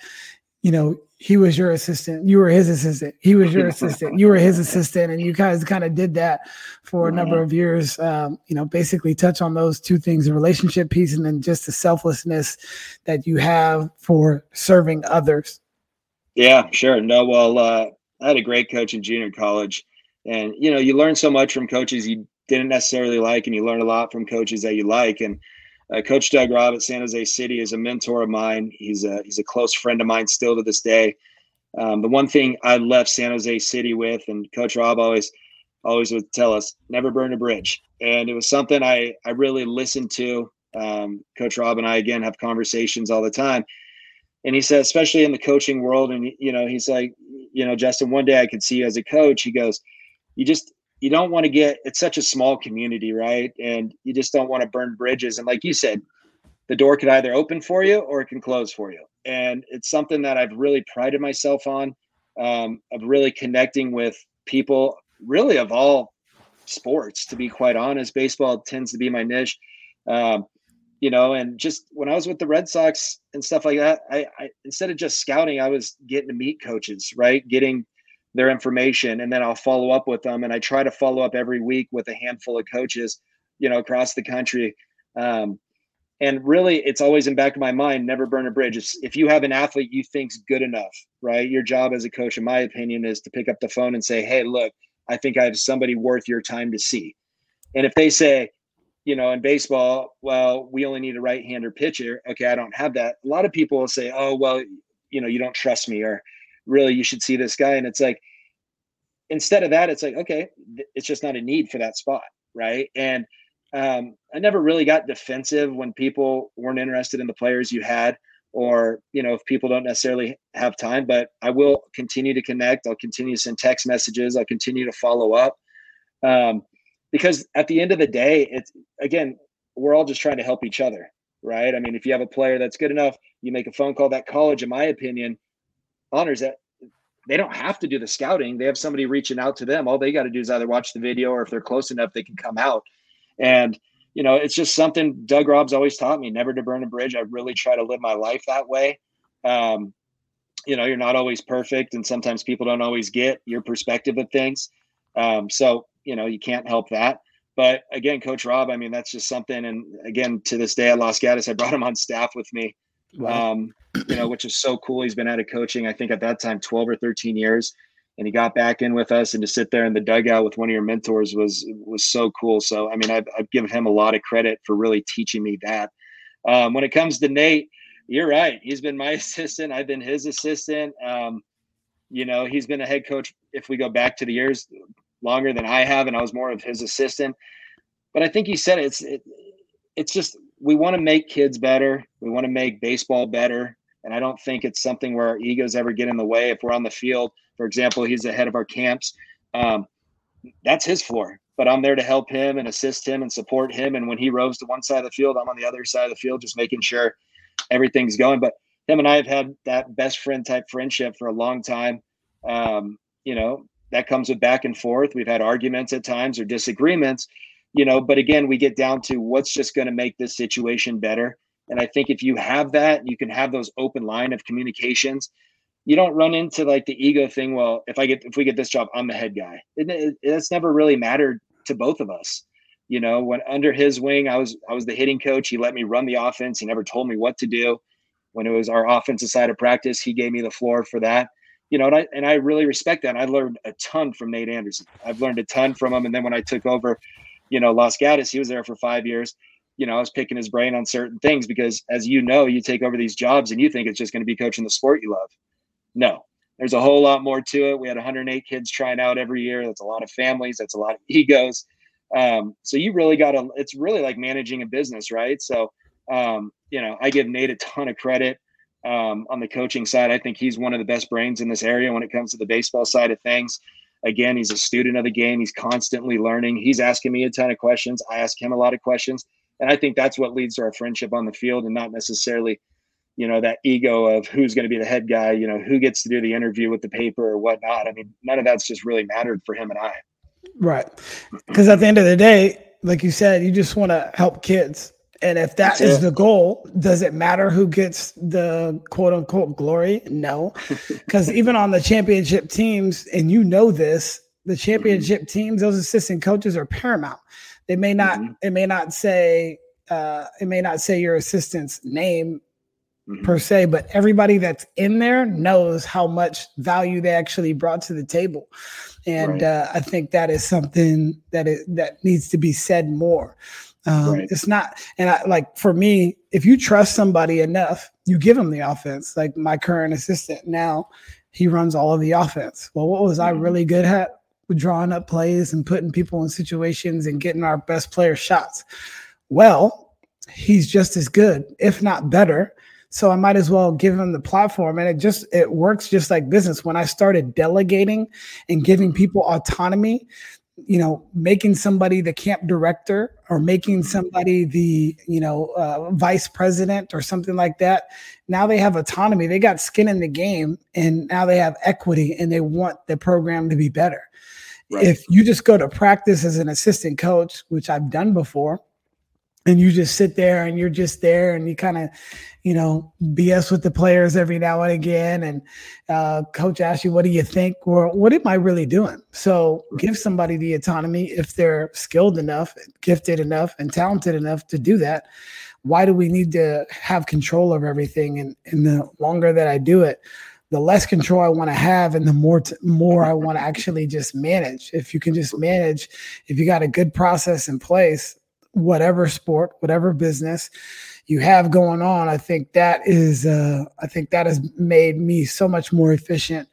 you know, he was your assistant, you were his assistant, he was your assistant, you were his assistant, and you guys kind of did that for a number of years. Um, you know, basically touch on those two things, the relationship piece and then just the selflessness that you have for serving others. Yeah, sure. No, well, uh, I had a great coach in junior college, and, you know, you learn so much from coaches you didn't necessarily like, and you learn a lot from coaches that you like. And Uh, Coach Doug Robb at San Jose City is a mentor of mine. He's a he's a close friend of mine still to this day. Um, the one thing I left San Jose City with, and Coach Robb always always would tell us, never burn a bridge. And it was something I, I really listened to. Um, Coach Robb and I, again, have conversations all the time. And he said, especially in the coaching world, and, you know, he's like, you know, Justin, one day I could see you as a coach. He goes, you just – you don't want to get, it's such a small community, right? And you just don't want to burn bridges. And like you said, the door could either open for you or it can close for you. And it's something that I've really prided myself on, um, of really connecting with people, really of all sports, to be quite honest. Baseball tends to be my niche, um, you know, and just when I was with the Red Sox and stuff like that, I, I instead of just scouting, I was getting to meet coaches, right? Getting their information, and then I'll follow up with them. And I try to follow up every week with a handful of coaches, you know, across the country. Um, and really, it's always in the back of my mind, never burn a bridge. If, if you have an athlete you think's good enough, right? Your job as a coach, in my opinion, is to pick up the phone and say, hey, look, I think I have somebody worth your time to see. And if they say, you know, in baseball, well, we only need a right-hander pitcher. Okay, I don't have that. A lot of people will say, oh, well, you know, you don't trust me, or really, you should see this guy. And it's like, instead of that, it's like, okay, it's just not a need for that spot, right? And um, I never really got defensive when people weren't interested in the players you had, or, you know, if people don't necessarily have time. But I will continue to connect. I'll continue to send text messages. I'll continue to follow up, um, because at the end of the day, it's, again, we're all just trying to help each other, right? I mean, if you have a player that's good enough, you make a phone call. That college, in my opinion, honors that. They don't have to do the scouting. They have somebody reaching out to them. All they got to do is either watch the video, or if they're close enough, they can come out. And, you know, it's just something Doug Robb's always taught me, never to burn a bridge. I really try to live my life that way. Um, you know, you're not always perfect, and sometimes people don't always get your perspective of things. Um, so, you know, you can't help that. But again, Coach Robb, I mean, that's just something. And again, to this day at Los Gatos, I brought him on staff with me. Wow. Um, you know, which is so cool. He's been out of coaching, I think at that time, twelve or thirteen years, and he got back in with us, and to sit there in the dugout with one of your mentors was, was so cool. So, I mean, I've, I've given him a lot of credit for really teaching me that. Um, when it comes to Nate, you're right. He's been my assistant. I've been his assistant. Um, you know, he's been a head coach, if we go back to the years, longer than I have, and I was more of his assistant, but I think he said, it's, it, it's just, we want to make kids better. We want to make baseball better. And I don't think it's something where our egos ever get in the way. If we're on the field, for example, he's the head of our camps. Um, that's his floor, but I'm there to help him and assist him and support him. And when he roves to one side of the field, I'm on the other side of the field, just making sure everything's going. But him and I have had that best friend type friendship for a long time. Um, you know, that comes with back and forth. We've had arguments at times or disagreements, you know, but again, we get down to what's just going to make this situation better. And I think if you have that, you can have those open line of communications. You don't run into like the ego thing. Well, if I get, if we get this job, I'm the head guy. It, it, it's never really mattered to both of us. You know, when under his wing, I was, I was the hitting coach. He let me run the offense. He never told me what to do. When it was our offensive side of practice, he gave me the floor for that. You know, and I, and I really respect that. And I learned a ton from Nate Anderson. I've learned a ton from him. And then when I took over, you know, Los Gatos, he was there for five years. You know, I was picking his brain on certain things because, as you know, you take over these jobs and you think it's just going to be coaching the sport you love. No, there's a whole lot more to it. We had one hundred eight kids trying out every year. That's a lot of families. That's a lot of egos. Um, so you really got to, it's really like managing a business, right? So, um, you know, I give Nate a ton of credit um, on the coaching side. I think he's one of the best brains in this area when it comes to the baseball side of things. Again, he's a student of the game. He's constantly learning. He's asking me a ton of questions. I ask him a lot of questions. And I think that's what leads to our friendship on the field, and not necessarily, you know, that ego of who's going to be the head guy, you know, who gets to do the interview with the paper or whatnot. I mean, none of that's just really mattered for him and I. Right. Because at the end of the day, like you said, you just want to help kids. And if that that's is it. the goal, does it matter who gets the quote unquote glory? No. Because even on the championship teams, and you know this, the championship mm-hmm. teams, those assistant coaches are paramount. They may not, mm-hmm. it may not say, uh, it may not say your assistant's name mm-hmm. per se, but everybody that's in there knows how much value they actually brought to the table. And right. uh, I think that is something that is, that needs to be said more. Um, right. It's not, and I, like for me, if you trust somebody enough, you give them the offense. Like my current assistant now, he runs all of the offense. Well, what was mm-hmm. I really good at? Drawing up plays and putting people in situations and getting our best player shots. Well, he's just as good, if not better. So I might as well give him the platform. And it just, it works just like business. When I started delegating and giving people autonomy, you know, making somebody the camp director or making somebody the, you know, uh, vice president or something like that. Now they have autonomy. They got skin in the game, and now they have equity, and they want the program to be better. Right. If you just go to practice as an assistant coach, which I've done before, and you just sit there and you're just there and you kind of, you know, B S with the players every now and again. And uh, coach asks you, what do you think? Or what am I really doing? So give somebody the autonomy if they're skilled enough, gifted enough, and talented enough to do that. Why do we need to have control of everything? And, and the longer that I do it, the less control I want to have, and the more t- more I want to actually just manage. If you can just manage, if you got a good process in place, whatever sport, whatever business you have going on, I think that is, uh, I think that has made me so much more efficient,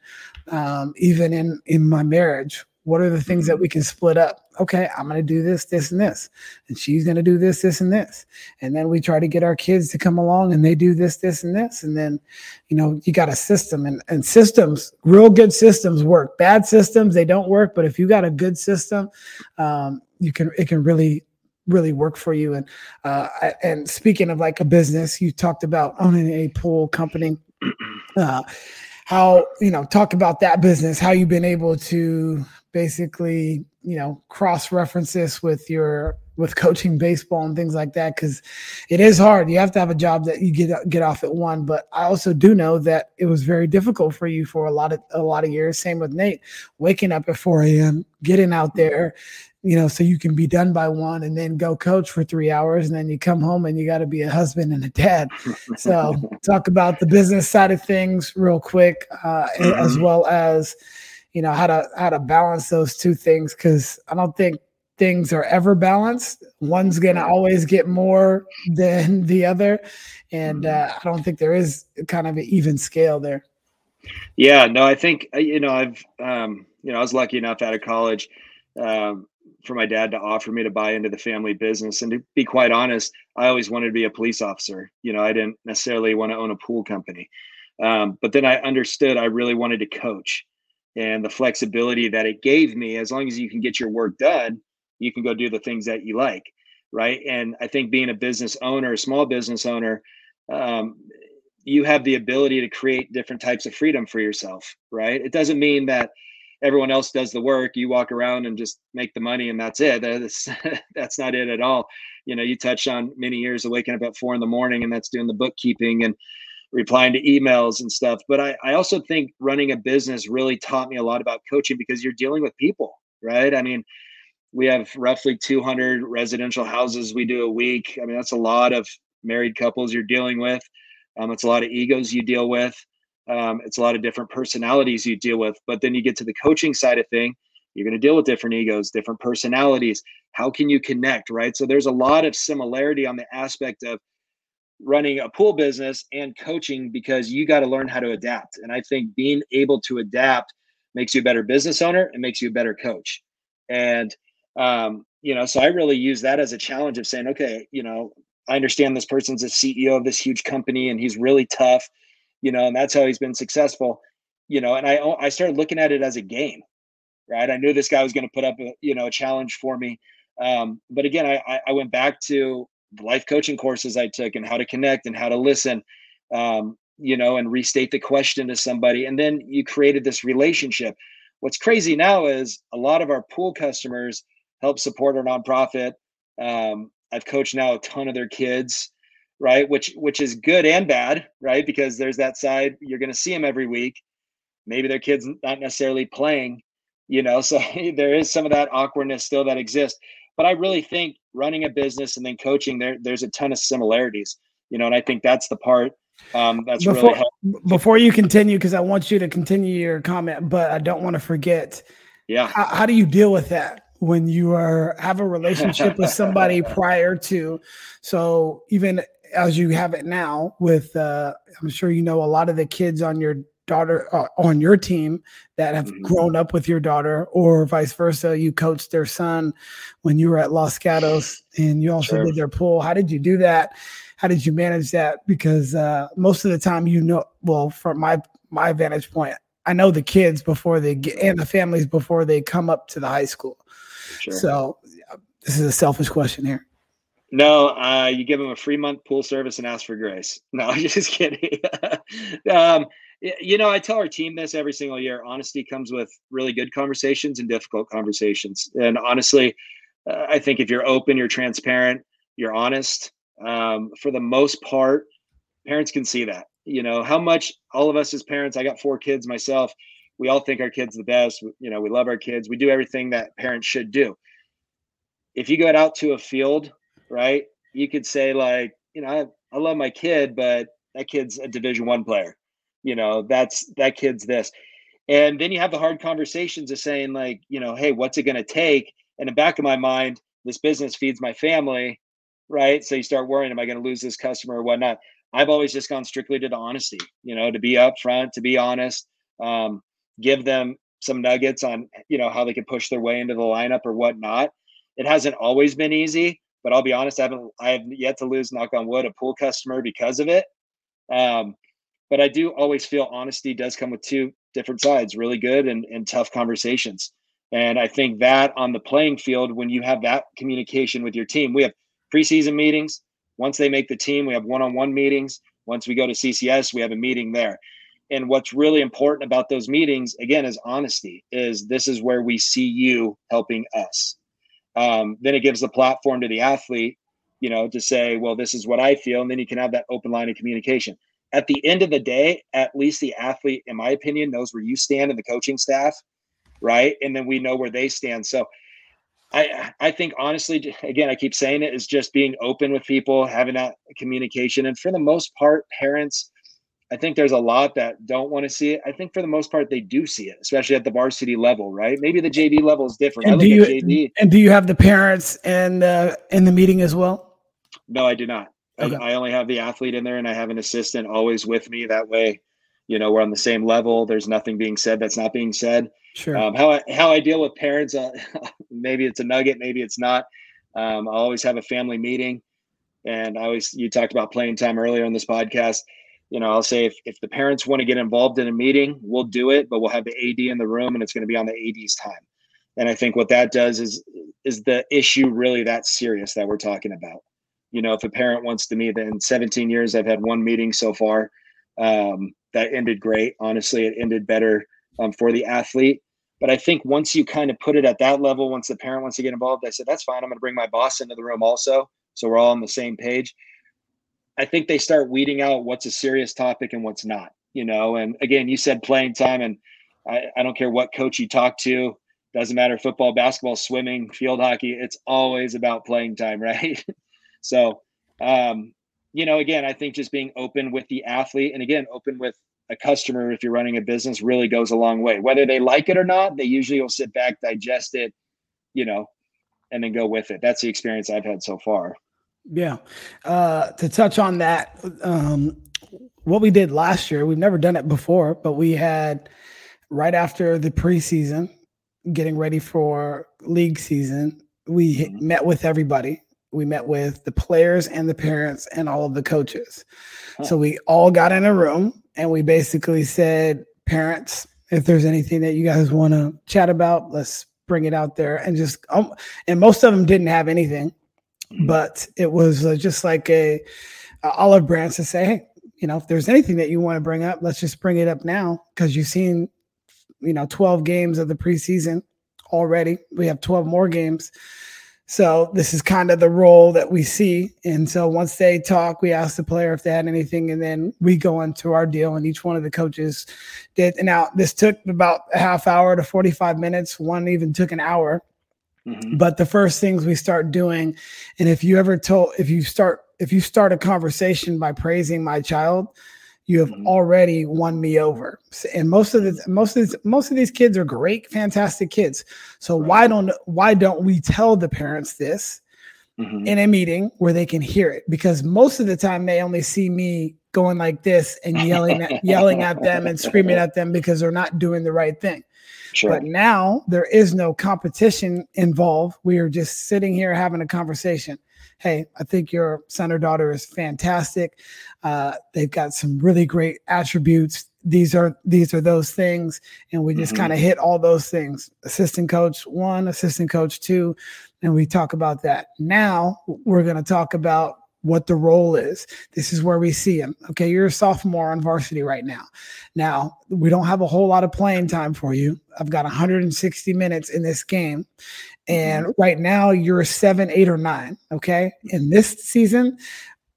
um, even in in my marriage. What are the things that we can split up? Okay, I'm going to do this, this, and this. And she's going to do this, this, and this. And then we try to get our kids to come along, and they do this, this, and this. And then, you know, you got a system. And, and systems, real good systems work. Bad systems, they don't work. But if you got a good system, um, you can it can really, really work for you. And uh, and speaking of like a business, you talked about owning a pool company. Uh, how, you know, talk about that business, how you've been able to – basically, you know, cross references with your, with coaching baseball and things like that. Cause it is hard. You have to have a job that you get, get off at one, but I also do know that it was very difficult for you for a lot of, a lot of years. Same with Nate, waking up at four a.m., getting out there, you know, so you can be done by one and then go coach for three hours. And then you come home and you got to be a husband and a dad. So talk about the business side of things real quick, uh, as well as, you know, how to how to balance those two things, because I don't think things are ever balanced. One's going to always get more than the other, and uh, I don't think there is kind of an even scale there. Yeah, no, I think, you know, I've, um, you know, I was lucky enough out of college um, for my dad to offer me to buy into the family business. And to be quite honest, I always wanted to be a police officer. You know, I didn't necessarily want to own a pool company. Um, but then I understood I really wanted to coach. And the flexibility that it gave me, as long as you can get your work done, you can go do the things that you like, right? And I think being a business owner, a small business owner, um, you have the ability to create different types of freedom for yourself, right? It doesn't mean that everyone else does the work. You walk around and just make the money and that's it. That's, that's not it at all. You know, you touched on many years of waking up at four in the morning, and that's doing the bookkeeping and replying to emails and stuff. But I, I also think running a business really taught me a lot about coaching, because you're dealing with people, right? I mean, we have roughly two hundred residential houses we do a week. I mean, that's a lot of married couples you're dealing with. Um, it's a lot of egos you deal with. Um, it's a lot of different personalities you deal with. But then you get to the coaching side of thing, you're going to deal with different egos, different personalities. How can you connect, right? So there's a lot of similarity on the aspect of running a pool business and coaching, because you got to learn how to adapt. And I think being able to adapt makes you a better business owner and makes you a better coach. And, um, you know, so I really use that as a challenge of saying, okay, you know, I understand this person's a C E O of this huge company and he's really tough, you know, and that's how he's been successful, you know, and I, I started looking at it as a game, right? I knew this guy was going to put up a, you know, a challenge for me. Um, but again, I, I went back to the life coaching courses I took and how to connect and how to listen, um, you know, and restate the question to somebody. And then you created this relationship. What's crazy now is a lot of our pool customers help support our nonprofit. Um, I've coached now a ton of their kids, right? Which, which is good and bad, right? Because there's that side, you're going to see them every week. Maybe their kid's not necessarily playing, you know, so there is some of that awkwardness still that exists. But I really think running a business and then coaching, there, there's a ton of similarities, you know, and I think that's the part um, that's before, really helpful. Before you continue, because I want you to continue your comment, but I don't want to forget. Yeah. How, how do you deal with that when you are have a relationship with somebody prior to? So even as you have it now with, uh, I'm sure, you know, a lot of the kids on your daughter uh, on your team that have grown up with your daughter, or vice versa, you coached their son when you were at Los Gatos and you also sure. did their pool. How did you do that? How did you manage that? Because uh, most of the time, you know, well, from my, my vantage point, I know the kids before they get, and the families before they come up to the high school. Sure. So yeah, this is a selfish question here. No, uh, you give them a free month pool service and ask for grace. No, I'm just kidding. um, You know, I tell our team this every single year. Honesty comes with really good conversations and difficult conversations. And honestly, uh, I think if you're open, you're transparent, you're honest, um, for the most part, parents can see that. You know, how much all of us as parents, I got four kids myself, we all think our kids the best. You know, we love our kids. We do everything that parents should do. If you go out to a field, right, you could say like, you know, I, I love my kid, but that kid's a Division One player. You know, that's that kid's this. And then you have the hard conversations of saying like, you know, hey, what's it going to take? And in the back of my mind, this business feeds my family, right? So you start worrying, am I going to lose this customer or whatnot? I've always just gone strictly to the honesty, you know, to be upfront, to be honest, um, give them some nuggets on, you know, how they can push their way into the lineup or whatnot. It hasn't always been easy, but I'll be honest, I haven't, I have yet to lose, knock on wood, a pool customer because of it. Um, But I do always feel honesty does come with two different sides, really good and, and tough conversations. And I think that on the playing field, when you have that communication with your team, we have preseason meetings. Once they make the team, we have one-on-one meetings. Once we go to C C S, we have a meeting there. And what's really important about those meetings, again, is honesty, is this is where we see you helping us. Um, then it gives the platform to the athlete, you know, to say, well, this is what I feel. And then you can have that open line of communication. At the end of the day, at least the athlete, in my opinion, knows where you stand and the coaching staff, right? And then we know where they stand. So I I think honestly, again, I keep saying it, is just being open with people, having that communication. And for the most part, parents, I think there's a lot that don't want to see it. I think for the most part, they do see it, especially at the varsity level, right? Maybe the J V level is different. And I look do you, at J V. And do you have the parents and uh, in the meeting as well? No, I do not. Okay. I only have the athlete in there, and I have an assistant always with me. That way, you know, we're on the same level. There's nothing being said that's not being said. Sure. Um, how I how I deal with parents, uh, maybe it's a nugget, maybe it's not. Um, I always have a family meeting, and I always you talked about playing time earlier in this podcast. You know, I'll say if if the parents want to get involved in a meeting, we'll do it, but we'll have the A D in the room, and it's going to be on the A D's time. And I think what that does is is the issue really that serious that we're talking about. You know, if a parent wants to meet, then seventeen years, I've had one meeting so far. Um, that ended great. Honestly, it ended better um, for the athlete. But I think once you kind of put it at that level, once the parent wants to get involved, I said, that's fine. I'm going to bring my boss into the room also. So we're all on the same page. I think they start weeding out what's a serious topic and what's not, you know. And again, you said playing time, and I, I don't care what coach you talk to. Doesn't matter, football, basketball, swimming, field hockey. It's always about playing time, right? So, um, you know, again, I think just being open with the athlete and again, open with a customer, if you're running a business, really goes a long way, whether they like it or not. They usually will sit back, digest it, you know, and then go with it. That's the experience I've had so far. Yeah. Uh, to touch on that, um, what we did last year, we've never done it before, but we had right after the preseason, getting ready for league season, we mm-hmm. met with everybody. We met with the players and the parents and all of the coaches. Huh. So we all got in a room and we basically said, parents, if there's anything that you guys want to chat about, let's bring it out there. And just, um, and most of them didn't have anything, mm-hmm. but it was uh, just like a, a olive branch to say, hey, you know, if there's anything that you want to bring up, let's just bring it up now. 'Cause you've seen, you know, twelve games of the preseason already. We have twelve more games. So this is kind of the role that we see. And so once they talk, we ask the player if they had anything, and then we go into our deal, and each one of the coaches did. And now this took about a half hour to forty-five minutes. One even took an hour. Mm-hmm. But the first things we start doing, and if you ever told, if you start, if you start a conversation by praising my child, you have mm-hmm. already won me over. And most of the most of these, most of these kids are great, fantastic kids. So right. why don't why don't we tell the parents this mm-hmm. in a meeting where they can hear it? Because most of the time they only see me going like this and yelling at, yelling at them and screaming at them because they're not doing the right thing. Sure. But now there is no competition involved. We are just sitting here having a conversation. Hey, I think your son or daughter is fantastic. Uh, they've got some really great attributes. These are these are those things. And we just mm-hmm. kind of hit all those things. Assistant coach one, assistant coach two. And we talk about that. Now we're going to talk about what the role is. This is where we see him. Okay, you're a sophomore on varsity right now. Now, we don't have a whole lot of playing time for you. I've got one hundred sixty minutes in this game. And mm-hmm. right now, you're seven, eight, or nine, okay? In this season,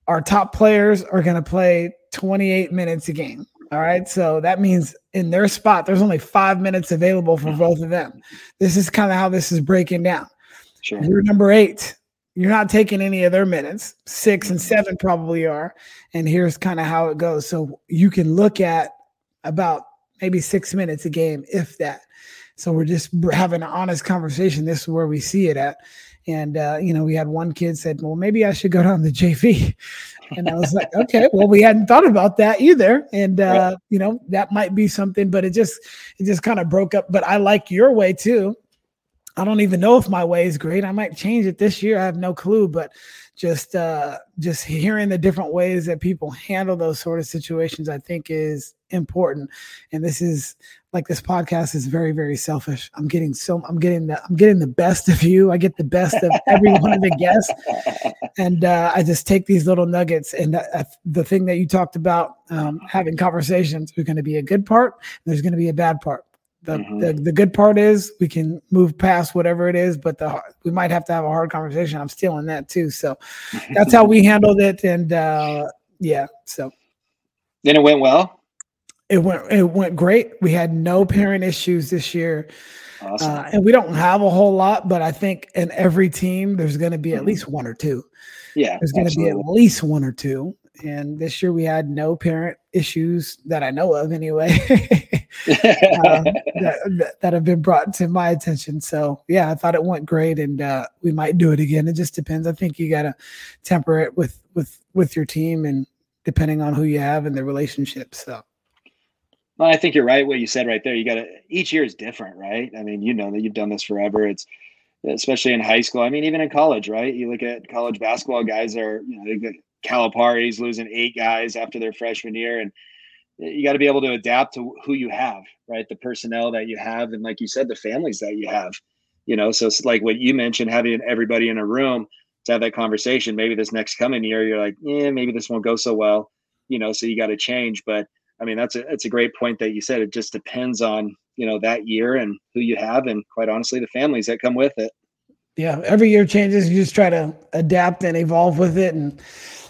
our top players are going to play twenty-eight minutes a game, all right? So that means in their spot, there's only five minutes available for mm-hmm. both of them. This is kind of how this is breaking down. Sure. You're number eight. You're not taking any of their minutes. Six and seven probably are. And here's kind of how it goes. So you can look at about maybe six minutes a game, if that. So we're just having an honest conversation. This is where we see it at. And, uh, you know, we had one kid said, well, maybe I should go down to J V. And I was like, okay, well, we hadn't thought about that either. And, uh, you know, that might be something, but it just, it just kind of broke up. But I like your way too. I don't even know if my way is great. I might change it this year. I have no clue, but just uh, just hearing the different ways that people handle those sort of situations, I think is important. And this is like, this podcast is very, very selfish. I'm getting so I'm getting the I'm getting the best of you. I get the best of every one of the guests, and uh, I just take these little nuggets. And uh, the thing that you talked about, um, having conversations, there's going to be a good part. There's going to be a bad part. The, mm-hmm. the the good part is we can move past whatever it is, but the we might have to have a hard conversation. I'm stealing that too. So that's how we handled it. And uh, yeah, so. Then it went well? It went it went great. We had no parent issues this year. Awesome. Uh, and we don't have a whole lot, but I think in every team, there's going to be mm-hmm. at least one or two. Yeah, there's going to be at least one or two. And this year we had no parent issues that I know of anyway, um, that, that have been brought to my attention. So yeah, I thought it went great, and uh, we might do it again. It just depends. I think you got to temper it with, with, with your team, and depending on who you have and the relationship. So. Well, I think you're right. What you said right there, you got to, each year is different, right? I mean, you know that you've done this forever. It's, especially in high school. I mean, even in college, right? You look at college basketball, guys are, you know, they, Calipari's losing eight guys after their freshman year, and you got to be able to adapt to who you have, right? The personnel that you have, and like you said, the families that you have, you know. So it's like what you mentioned, having everybody in a room to have that conversation. Maybe this next coming year, you're like, yeah, maybe this won't go so well, you know. So you got to change. But I mean, that's a that's a great point that you said. It just depends on, you know, that year and who you have, and quite honestly, the families that come with it. Yeah, every year changes. You just try to adapt and evolve with it. And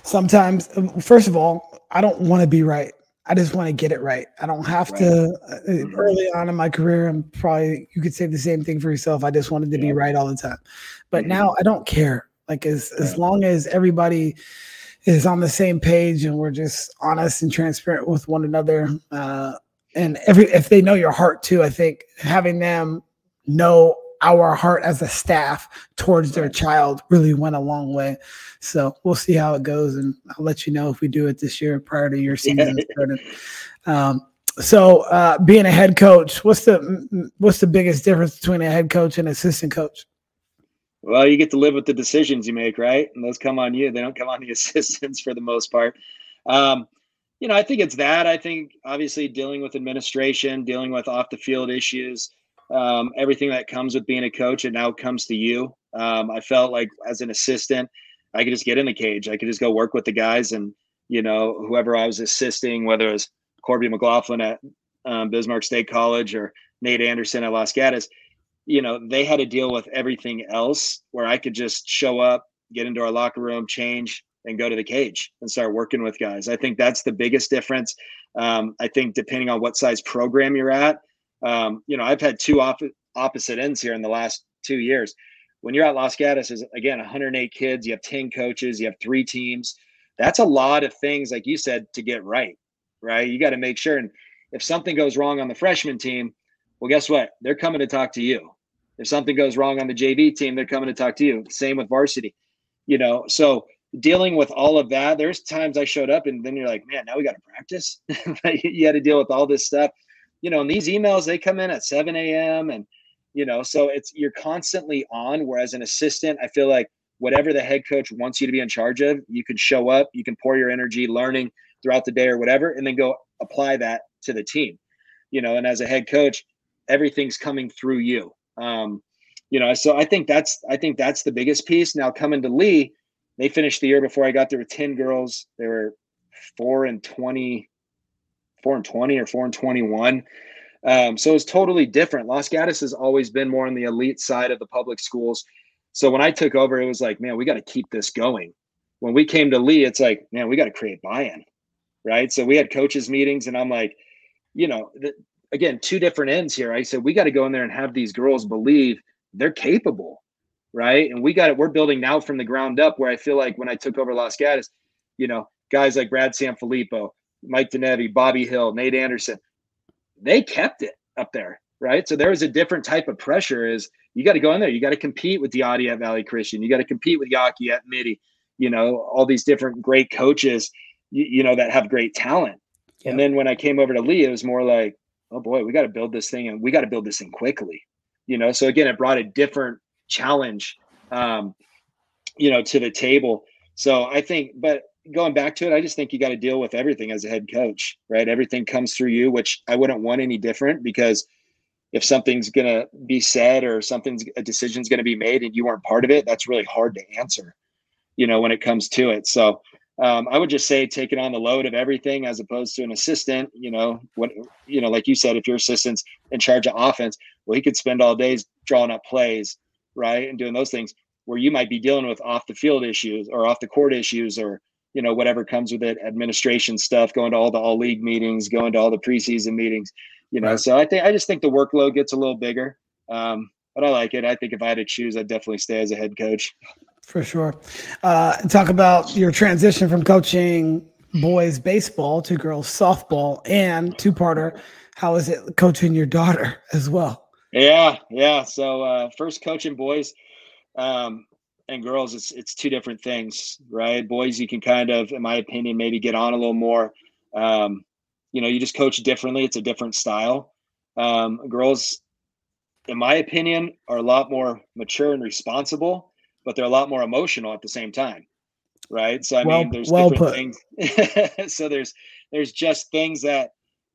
sometimes, first of all, I don't want to be right. I just want to get it right. I don't have right. to. Mm-hmm. Early on in my career, I'm probably, you could say the same thing for yourself. I just wanted to yeah. be right all the time. But mm-hmm. now I don't care. Like as, right. as long as everybody is on the same page and we're just honest and transparent with one another. Uh, and every if they know your heart too, I think having them know our heart as a staff towards their child really went a long way. So we'll see how it goes, and I'll let you know if we do it this year prior to your season starting. Um, so uh, being a head coach, what's the what's the biggest difference between a head coach and assistant coach? Well, you get to live with the decisions you make, right? And those come on you. They don't come on the assistants for the most part. Um, you know, I think it's that. I think obviously dealing with administration, dealing with off the field issues, um, everything that comes with being a coach, it now comes to you. Um, I felt like as an assistant, I could just get in the cage. I could just go work with the guys and, you know, whoever I was assisting, whether it was Corby McLaughlin at um, Bismarck State College or Nate Anderson at Los Gatos, you know, they had to deal with everything else where I could just show up, get into our locker room, change, and go to the cage and start working with guys. I think that's the biggest difference. Um, I think depending on what size program you're at, um, you know, I've had two op- opposite ends here in the last two years. When you're at Los Gatos, is again, one hundred eight kids, you have ten coaches, you have three teams. That's a lot of things, like you said, to get right, right? You got to make sure. And if something goes wrong on the freshman team, well, guess what? They're coming to talk to you. If something goes wrong on the J V team, they're coming to talk to you. Same with varsity, you know? So dealing with all of that, there's times I showed up and then you're like, man, now we got to practice. You had to deal with all this stuff, you know, and these emails, they come in at seven a.m. and, you know, so it's, you're constantly on. Whereas an assistant, I feel like whatever the head coach wants you to be in charge of, you can show up, you can pour your energy learning throughout the day or whatever, and then go apply that to the team, you know, and as a head coach, everything's coming through you. Um, you know, so I think that's, I think that's the biggest piece. Now coming to Leigh, they finished the year before I got there with ten girls. They were four and 20, four and 20 or four and 21. Um, so it was totally different. Los Gatos has always been more on the elite side of the public schools. So when I took over, it was like, man, we got to keep this going. When we came to Leigh, it's like, man, we got to create buy-in. Right. So we had coaches meetings and I'm like, you know, th- Again, two different ends here. I said, we got to go in there and have these girls believe they're capable, right? And we got it. We're building now from the ground up, where I feel like when I took over Los Gatos, you know, guys like Brad Sanfilippo, Mike Denevi, Bobby Hill, Nate Anderson, they kept it up there, right? So there was a different type of pressure. Is you got to go in there. You got to compete with Diotti at Valley Christian. You got to compete with Yaki at Midi, you know, all these different great coaches, you, you know, that have great talent. Yep. And then when I came over to Leigh, it was more like, oh boy, we got to build this thing and we got to build this thing quickly, you know? So again, it brought a different challenge, um, you know, to the table. So I think, but going back to it, I just think you got to deal with everything as a head coach, right? Everything comes through you, which I wouldn't want any different, because if something's going to be said or something's a decision's going to be made and you weren't part of it, that's really hard to answer, you know, when it comes to it. So Um, I would just say taking on the load of everything as opposed to an assistant, you know, what, you know, like you said, if your assistant's in charge of offense, well, he could spend all day drawing up plays, right, and doing those things where you might be dealing with off the field issues or off the court issues or, you know, whatever comes with it, administration stuff, going to all the all league meetings, going to all the preseason meetings, you know, right. So I think, I just think the workload gets a little bigger, um, but I like it. I think if I had to choose, I'd definitely stay as a head coach. For sure. Uh, talk about your transition from coaching boys baseball to girls softball and two-parter. How is it coaching your daughter as well? Yeah, yeah. So uh, first coaching boys um, and girls, it's it's two different things, right? Boys, you can kind of, in my opinion, maybe get on a little more. Um, you know, you just coach differently. It's a different style. Um, girls, in my opinion, are a lot more mature and responsible, but they're a lot more emotional at the same time. Right. So, I well, mean, there's well different put. things. So there's, there's just things that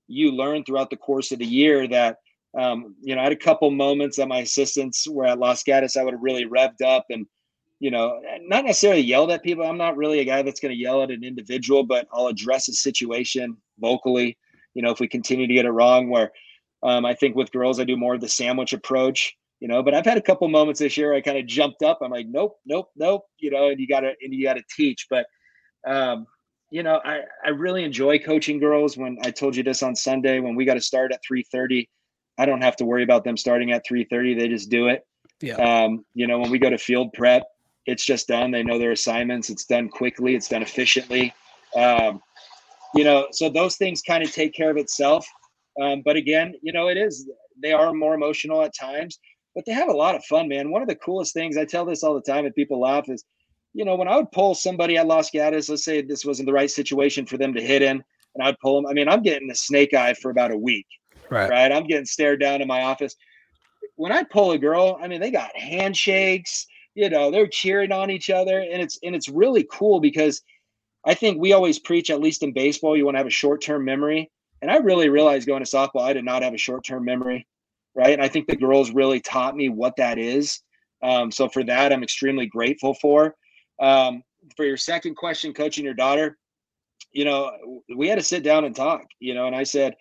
you learn throughout the course of the year that, um, you know, I had a couple moments that my assistants were at Los Gatos. I would have really revved up and, you know, not necessarily yelled at people. I'm not really a guy that's going to yell at an individual, but I'll address a situation vocally. You know, if we continue to get it wrong, where um, I think with girls, I do more of the sandwich approach. You know, but I've had a couple moments this year I kind of jumped up. I'm like, nope, nope, nope. You know, and you gotta and you gotta teach. But um, you know, I, I really enjoy coaching girls. When I told you this on Sunday, when we got to start at three thirty, I don't have to worry about them starting at three thirty. They just do it. Yeah. Um, you know, when we go to field prep, it's just done. They know their assignments, it's done quickly, it's done efficiently. Um, you know, so those things kind of take care of itself. Um, but again, you know, it is they are more emotional at times. But they have a lot of fun, man. One of the coolest things, I tell this all the time and people laugh, is, you know, when I would pull somebody at Los Gatos, let's say this wasn't the right situation for them to hit in, and I'd pull them. I mean, I'm getting a snake eye for about a week, right? right? I'm getting stared down in my office. When I pull a girl, I mean, they got handshakes, you know, they're cheering on each other. And it's, and it's really cool because I think we always preach, at least in baseball, you want to have a short-term memory. And I really realized going to softball, I did not have a short-term memory. Right. And I think the girls really taught me what that is. Um, so for that, I'm extremely grateful for. Um, for your second question, coaching your daughter, you know, we had to sit down and talk, you know, and I said,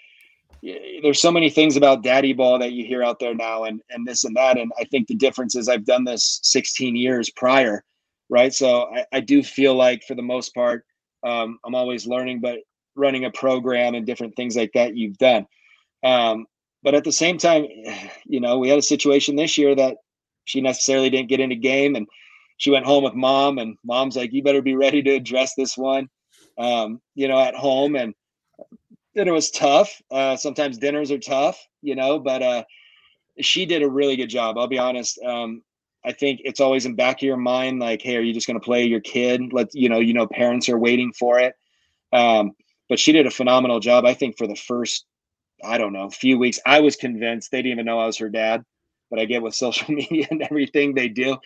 there's so many things about daddy ball that you hear out there now and, and this and that. And I think the difference is I've done this sixteen years prior. Right. So I, I do feel like for the most part, um, I'm always learning, but running a program and different things like that you've done. Um, but at the same time, you know, we had a situation this year that she necessarily didn't get into game and she went home with mom and mom's like, you better be ready to address this one, um, you know, at home. And dinner was tough. Uh, sometimes dinners are tough, you know, but uh, she did a really good job. I'll be honest. Um, I think it's always in the back of your mind, like, hey, are you just going to play your kid? Let you know, you know, parents are waiting for it. Um, but she did a phenomenal job. I think for the first, I don't know, few weeks, I was convinced they didn't even know I was her dad, but I get with social media and everything they do.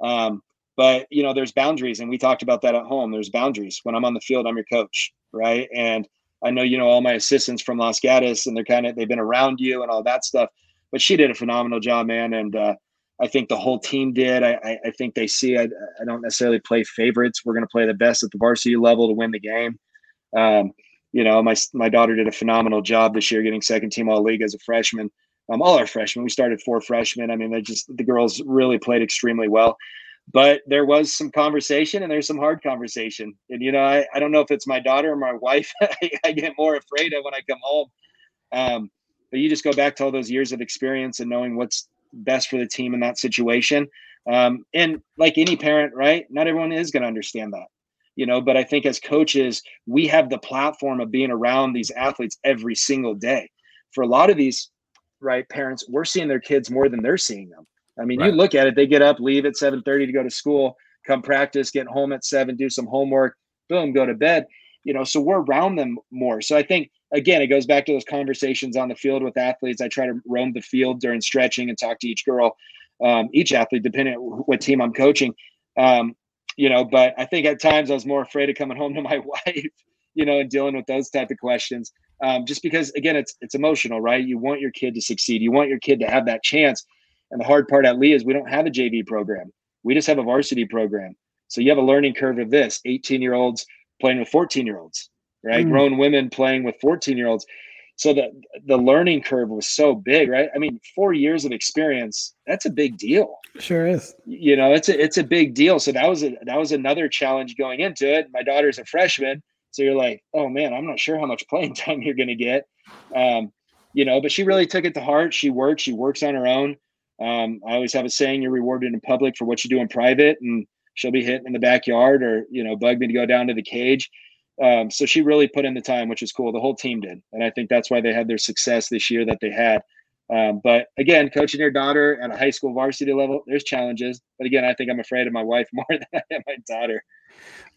Um, but you know, there's boundaries, and we talked about that at home. There's boundaries. When I'm on the field, I'm your coach. Right. And I know, you know, all my assistants from Los Gatos and they're kind of, they've been around you and all that stuff, but she did a phenomenal job, man. And, uh, I think the whole team did. I, I, I think they see, I, I don't necessarily play favorites. We're going to play the best at the varsity level to win the game. Um, You know, my my daughter did a phenomenal job this year, getting second team all league as a freshman. Um, all our freshmen, we started four freshmen. I mean, they just the girls really played extremely well. But there was some conversation, and there's some hard conversation. And you know, I, I don't know if it's my daughter or my wife. I, I get more afraid of when I come home. Um, but you just go back to all those years of experience and knowing what's best for the team in that situation. Um, and like any parent, right? Not everyone is going to understand that. You know, but I think as coaches, we have the platform of being around these athletes every single day. For a lot of these, right, parents, we're seeing their kids more than they're seeing them. I mean, right. You look at it, they get up, leave at seven thirty to go to school, come practice, get home at seven, do some homework, boom, go to bed. You know, so we're around them more. So I think, again, it goes back to those conversations on the field with athletes. I try to roam the field during stretching and talk to each girl, um, each athlete, depending on what team I'm coaching. Um, You know, but I think at times I was more afraid of coming home to my wife, you know, and dealing with those type of questions. Um, just because, again, it's it's emotional, right? You want your kid to succeed. You want your kid to have that chance. And the hard part at Leigh is we don't have a J V program. We just have a varsity program. So you have a learning curve of this, eighteen-year-olds playing with fourteen-year-olds, right? Mm-hmm. Grown women playing with fourteen-year-olds. So the, the learning curve was so big, right? I mean, four years of experience, that's a big deal. Sure is. You know, it's a, it's a big deal. So that was a, that was another challenge going into it. My daughter's a freshman. So you're like, oh man, I'm not sure how much playing time you're going to get. Um, you know, but she really took it to heart. She worked, she works on her own. Um, I always have a saying, you're rewarded in public for what you do in private, and she'll be hitting in the backyard or, you know, bug me to go down to the cage. Um, so she really put in the time, which is cool. The whole team did. And I think that's why they had their success this year that they had. Um, but again, coaching your daughter at a high school varsity level, there's challenges. But again, I think I'm afraid of my wife more than I am my daughter.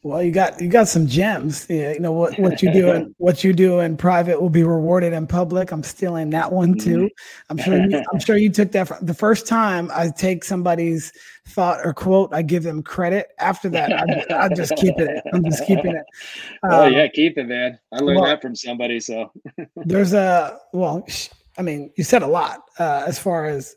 Well, you got, you got some gems, you know, what, what you do, in, what you do in private will be rewarded in public. I'm stealing that one too. I'm sure, you, I'm sure you took that from, the first time I take somebody's thought or quote, I give them credit. After that, I, I just keep it. I'm just keeping it. Um, oh yeah. Keep it, man. I learned well, that from somebody. So there's a, well, I mean, you said a lot uh, as far as,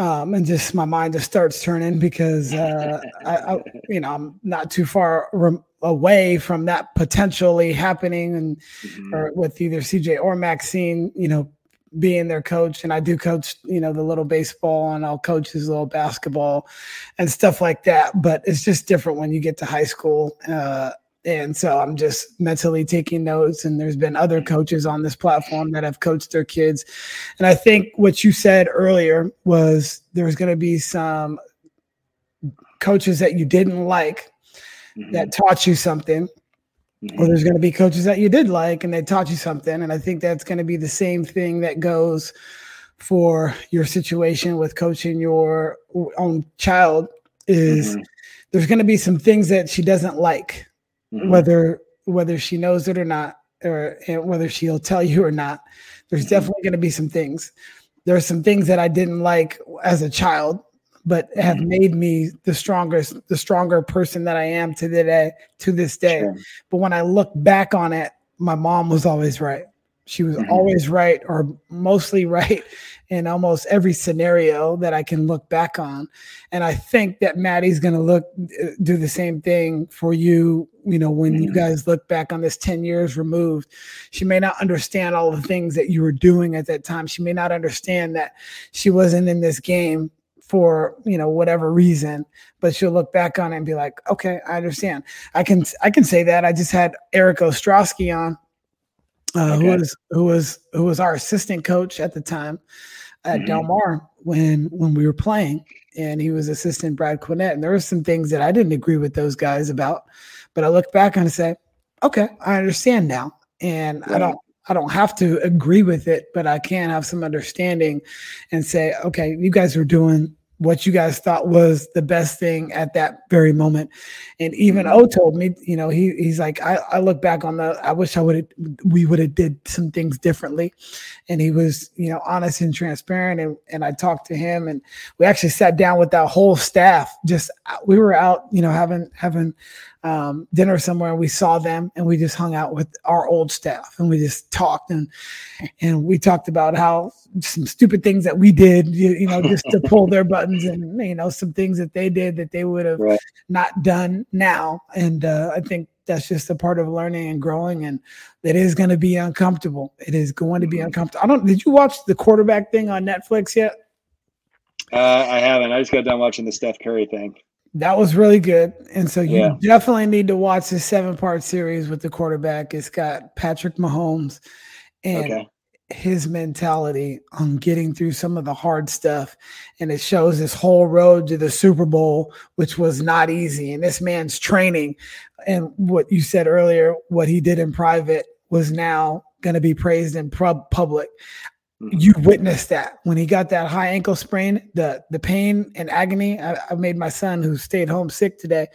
Um, and just my mind just starts turning because, uh, I, I, you know, I'm not too far re- away from that potentially happening, and mm-hmm. or with either C J or Maxine, you know, being their coach. And I do coach, you know, the little baseball, and I'll coach his little basketball and stuff like that. But it's just different when you get to high school, uh, and so I'm just mentally taking notes. And there's been other coaches on this platform that have coached their kids. And I think what you said earlier was there's going to be some coaches that you didn't like mm-hmm. that taught you something, mm-hmm. or there's going to be coaches that you did like and they taught you something. And I think that's going to be the same thing that goes for your situation with coaching your own child is mm-hmm. there's going to be some things that she doesn't like. Mm-hmm. Whether whether she knows it or not, or and whether she'll tell you or not, there's mm-hmm. definitely going to be some things. There's some things that I didn't like as a child, but have made me the strongest, the stronger person that I am to the day, to this day. Sure. But when I look back on it, my mom was always right. She was mm-hmm. always right, or mostly right in almost every scenario that I can look back on. And I think that Maddie's going to look, do the same thing for you. You know, when mm-hmm. you guys look back on this ten years removed, she may not understand all the things that you were doing at that time. She may not understand that she wasn't in this game for, you know, whatever reason, but she'll look back on it and be like, okay, I understand. I can, I can say that. I just had Eric Ostrowski on, Uh, okay. who was who was who was our assistant coach at the time at mm-hmm. Del Mar when when we were playing, and he was assistant Brad Quinnett. And there were some things that I didn't agree with those guys about, but I look back and I say, okay, I understand now, and yeah. I don't I don't have to agree with it, but I can have some understanding and say, okay, you guys were doing what you guys thought was the best thing at that very moment. And even mm-hmm. O told me, you know, he he's like, I, I look back on the, I wish I would have, we would have did some things differently. And he was, you know, honest and transparent. And, and I talked to him, and we actually sat down with that whole staff. Just, we were out, you know, having, having um, dinner somewhere, and we saw them, and we just hung out with our old staff, and we just talked, and, and we talked about how some stupid things that we did, you, you know, just to pull their butt, and, you know, some things that they did that they would have right. not done now. And uh, I think that's just a part of learning and growing, and that is going to be uncomfortable. It is going to be mm-hmm. uncomfortable. I don't, did you watch the quarterback thing on Netflix yet? Uh, I haven't. I just got done watching the Steph Curry thing. That was really good. And so you yeah. definitely need to watch this seven part series with the quarterback. It's got Patrick Mahomes and okay. his mentality on getting through some of the hard stuff. And it shows this whole road to the Super Bowl, which was not easy. And this man's training, and what you said earlier, what he did in private was now going to be praised in public. You witnessed that when he got that high ankle sprain, the, the pain and agony. I, I made my son, who stayed home sick today,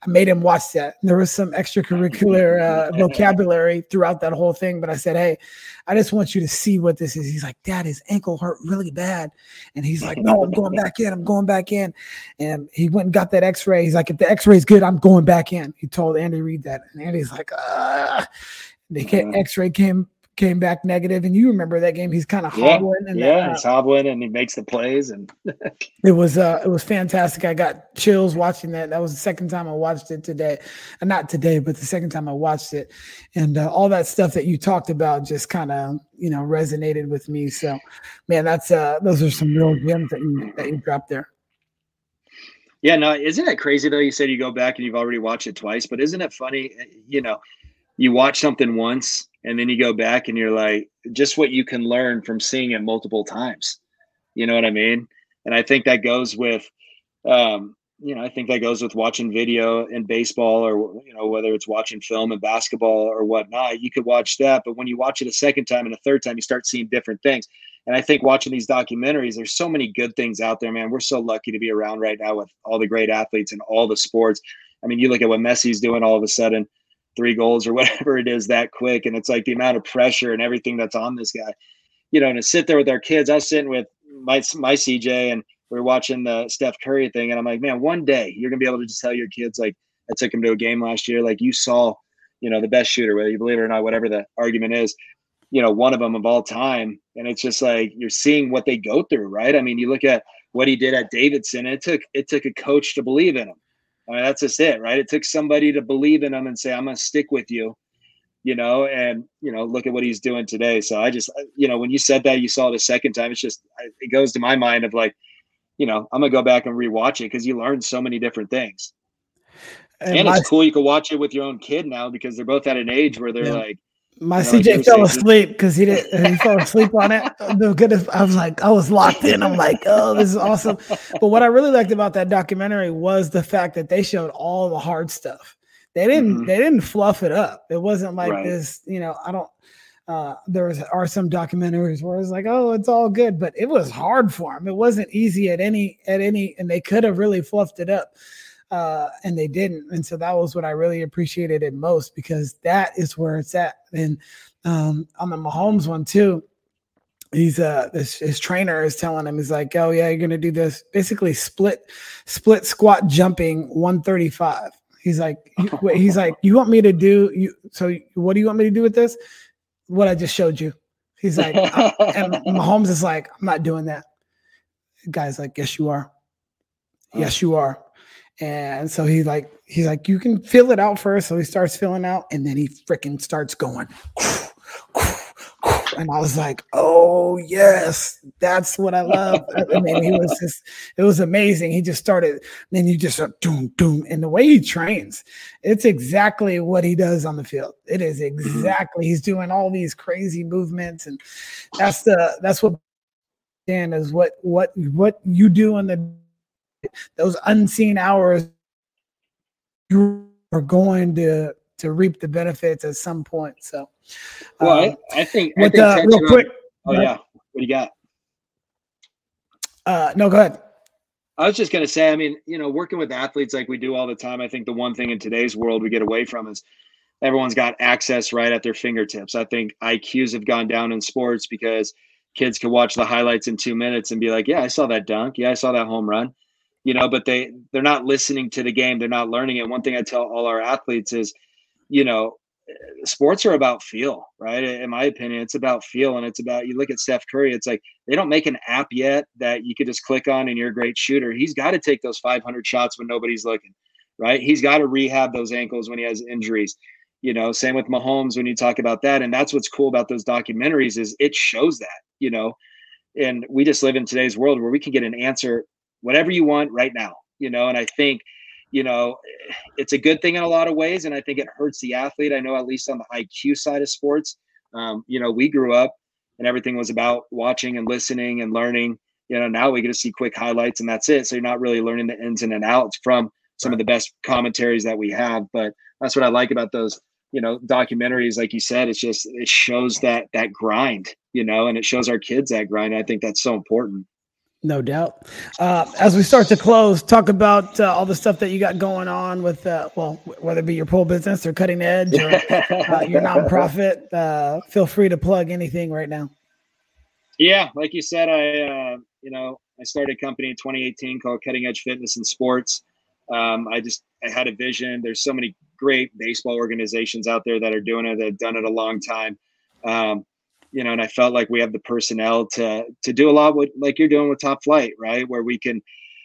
I made him watch that. There was some extracurricular uh, vocabulary throughout that whole thing. But I said, hey, I just want you to see what this is. He's like, Dad, his ankle hurt really bad. And he's like, no, I'm going back in. I'm going back in. And he went and got that x-ray. He's like, if the x-ray is good, I'm going back in. He told Andy Reid that. And Andy's like, ah, they can't x-ray came. came back negative, and you remember that game. He's kind of yeah, hobbling, and yeah, that, uh, he's hobbling, and he makes the plays, and it was uh, it was fantastic. I got chills watching that. That was the second time I watched it today, and not today, but the second time I watched it, and uh, all that stuff that you talked about just kind of you know resonated with me. So, man, that's uh, those are some real gems that you that you dropped there. Yeah, no, isn't it crazy though? You said you go back and you've already watched it twice, but isn't it funny? You know, you watch something once, and then you go back and you're like, just what you can learn from seeing it multiple times. You know what I mean? And I think that goes with, um, you know, I think that goes with watching video in baseball, or, you know, whether it's watching film in basketball or whatnot, you could watch that. But when you watch it a second time and a third time, you start seeing different things. And I think watching these documentaries, there's so many good things out there, man. We're so lucky to be around right now with all the great athletes in all the sports. I mean, you look at what Messi's doing all of a sudden, three goals or whatever it is that quick. And it's like the amount of pressure and everything that's on this guy, you know, and to sit there with our kids. I was sitting with my, my C J, and we were watching the Steph Curry thing. And I'm like, man, one day you're going to be able to just tell your kids, like, I took him to a game last year. Like, you saw, you know, the best shooter, whether you believe it or not, whatever the argument is, you know, one of them of all time. And it's just like, you're seeing what they go through. Right. I mean, you look at what he did at Davidson, and it took, it took a coach to believe in him. I mean, that's just it, right? It took somebody to believe in him and say, I'm going to stick with you, you know, and, you know, look at what he's doing today. So I just, you know, when you said that, you saw it a second time. It's just, it goes to my mind of like, you know, I'm going to go back and rewatch it because you learn so many different things. And, and my, it's cool. You can watch it with your own kid now because they're both at an age where they're yeah. like, my you know, C J like fell asleep because he didn't. He fell asleep on it. The goodness, I was like, I was locked in. I'm like, oh, this is awesome. But what I really liked about that documentary was the fact that they showed all the hard stuff. They didn't. Mm-hmm. They didn't fluff it up. It wasn't like right. this. You know, I don't. Uh, there was, are some documentaries where it's like, oh, it's all good, but it was hard for him. It wasn't easy at any at any, and they could have really fluffed it up. Uh, and they didn't. And so that was what I really appreciated it most, because that is where it's at. And um, on the Mahomes one too, he's uh his, his trainer is telling him, he's like, oh yeah, you're gonna do this basically split split squat jumping one thirty-five. He's like, he's like, you want me to do you? So what do you want me to do with this? What I just showed you. He's like, and Mahomes is like, I'm not doing that. The guy's like, yes, you are. Yes, you are. And so he's like, he's like, you can fill it out first. So he starts filling out, and then he freaking starts going. And I was like, oh yes, that's what I love. I mean, he was just, it was amazing. He just started, and then you just start doom, doom. And the way he trains, it's exactly what he does on the field. It is exactly, he's doing all these crazy movements. And that's the, that's what Dan is what, what, what you do in the, those unseen hours, you are going to, to reap the benefits at some point. So, well, um, I, I think, with, I think uh, real quick. On, oh yeah. What do you got? Uh, no, go ahead. I was just going to say, I mean, you know, working with athletes like we do all the time, I think the one thing in today's world we get away from is everyone's got access right at their fingertips. I think I Qs have gone down in sports because kids can watch the highlights in two minutes and be like, yeah, I saw that dunk. Yeah, I saw that home run. You know, but they, they're not listening to the game. They're not learning it. One thing I tell all our athletes is, you know, sports are about feel, right? In my opinion, it's about feel. And it's about, you look at Steph Curry, it's like, they don't make an app yet that you could just click on and you're a great shooter. He's got to take those five hundred shots when nobody's looking, right? He's got to rehab those ankles when he has injuries, you know, same with Mahomes when you talk about that. And that's what's cool about those documentaries is it shows that, you know, and we just live in today's world where we can get an answer, whatever you want right now, you know, and I think, you know, it's a good thing in a lot of ways. And I think it hurts the athlete. I know, at least on the I Q side of sports, um, you know, we grew up and everything was about watching and listening and learning, you know, now we get to see quick highlights and that's it. So you're not really learning the ins and outs from some of the best commentaries that we have. But that's what I like about those, you know, documentaries. Like you said, it's just, it shows that, that grind, you know, and it shows our kids that grind. I think that's so important. No doubt. Uh, as we start to close, talk about uh, all the stuff that you got going on with, uh, well, whether it be your pool business or Cutting Edge or uh, your nonprofit. Uh, feel free to plug anything right now. Yeah, like you said, I, uh, you know, I started a company in twenty eighteen called Cutting Edge Fitness and Sports. Um, I just, I had a vision. There's so many great baseball organizations out there that are doing it. They've done it a long time. Um, You know, and I felt like we have the personnel to to do a lot with, like you're doing with Top Flight, right? Where we can,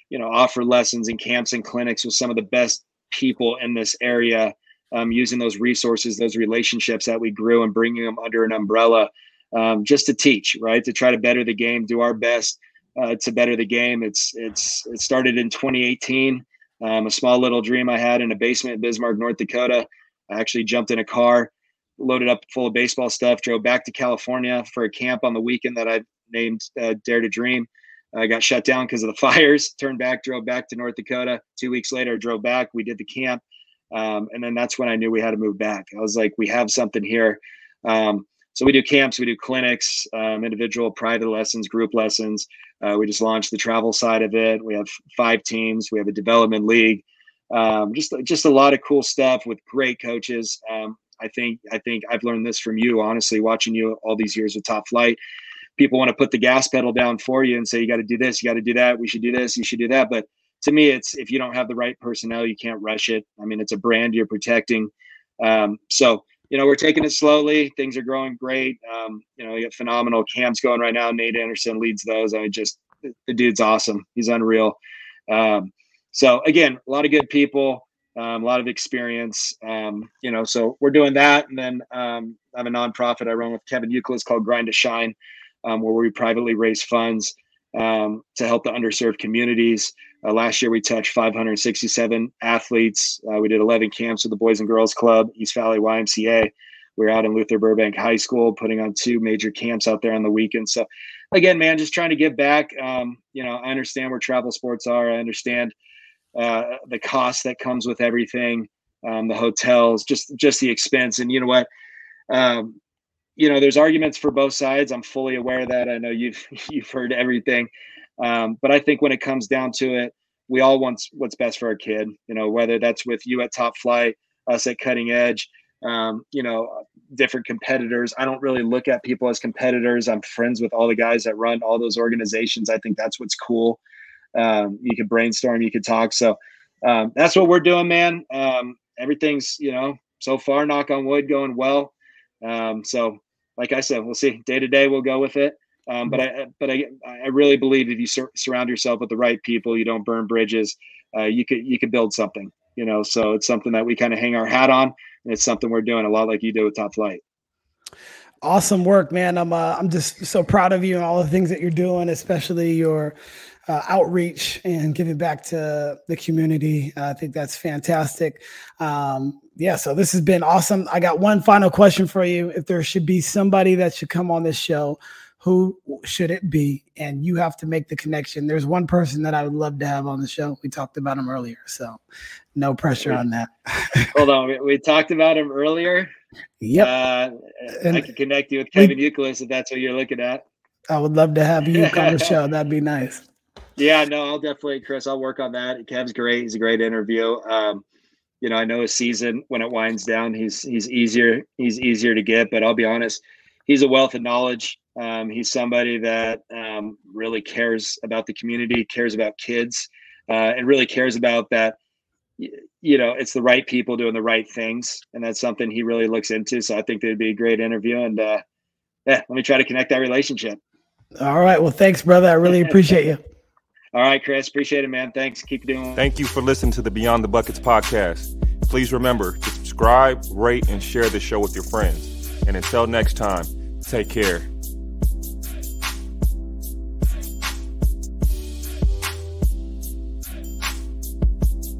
you know, offer lessons and camps and clinics with some of the best people in this area, um, using those resources, those relationships that we grew and bringing them under an umbrella, um, just to teach, right? To try to better the game, do our best uh, to better the game. It's it's it started in twenty eighteen, um, a small little dream I had in a basement in Bismarck, North Dakota. I actually jumped in a car, loaded up full of baseball stuff, drove back to California for a camp on the weekend that I named uh, Dare to Dream. I uh, got shut down because of the fires, turned back, drove back to North Dakota. Two weeks later, I drove back. We did the camp. Um, and then that's when I knew we had to move back. I was like, we have something here. Um, so we do camps, we do clinics, um, individual private lessons, group lessons. Uh, we just launched the travel side of it. We have five teams. We have a development league. Um, just, just a lot of cool stuff with great coaches. Um, I think I think I've learned this from you, honestly, watching you all these years with Top Flight. People want to put the gas pedal down for you and say, you got to do this, you got to do that. We should do this, you should do that. But to me, it's if you don't have the right personnel, you can't rush it. I mean, it's a brand you're protecting. Um, so, you know, we're taking it slowly. Things are growing great. Um, you know, you got phenomenal camps going right now. Nate Anderson leads those. I mean, just the dude's awesome. He's unreal. Um, so, again, a lot of good people. Um, a lot of experience, um, you know, so we're doing that. And then um, I have a nonprofit I run with Kevin Euclid called Grind to Shine, um, where we privately raise funds um, to help the underserved communities. Uh, last year, we touched five hundred sixty-seven athletes. Uh, we did eleven camps with the Boys and Girls Club, East Valley Y M C A. We were out in Luther Burbank High School, putting on two major camps out there on the weekend. So again, man, just trying to give back. Um, you know, I understand where travel sports are. I understand Uh, the cost that comes with everything, um, the hotels, just, just the expense. And you know what, um, you know, there's arguments for both sides. I'm fully aware of that. I know you've, you've heard everything. Um, but I think when it comes down to it, we all want what's best for our kid, you know, whether that's with you at Top Flight, us at Cutting Edge, um, you know, different competitors. I don't really look at people as competitors. I'm friends with all the guys that run all those organizations. I think that's what's cool. Um, you could brainstorm, you could talk. So um, that's what we're doing, man. Um, everything's, you know, so far, knock on wood, going well. Um, so like I said, we'll see. Day to day, we'll go with it. Um, but I, but I, I really believe if you sur- surround yourself with the right people, you don't burn bridges. Uh, you could, you could build something, you know, so it's something that we kind of hang our hat on, and it's something we're doing a lot like you do with Top Flight. Awesome work, man. I'm, uh, I'm just so proud of you and all the things that you're doing, especially your uh, outreach and giving back to the community. Uh, I think that's fantastic. Um, Yeah, so this has been awesome. I got one final question for you. If there should be somebody that should come on this show, who should it be? And you have to make the connection. There's one person that I would love to have on the show. We talked about him earlier, so no pressure on that. Hold on. We, we talked about him earlier. Yep. Uh, I can connect you with Kevin we, Euclid if that's what you're looking at. I would love to have you on the show. That'd be nice. Yeah, no, I'll definitely, Chris, I'll work on that. Kev's great. He's a great interview. Um, You know, I know his season when it winds down, he's he's easier he's easier to get. But I'll be honest, he's a wealth of knowledge. Um, he's somebody that um, really cares about the community, cares about kids, uh, and really cares about that. You know, it's the right people doing the right things, and that's something he really looks into. So I think that'd be a great interview, and uh, yeah, let me try to connect that relationship. All right. Well, thanks, brother. I really appreciate you. All right, Chris. Appreciate it, man. Thanks. Keep doing it. Thank you for listening to the Beyond the Buckets podcast. Please remember to subscribe, rate, and share the show with your friends. And until next time, take care.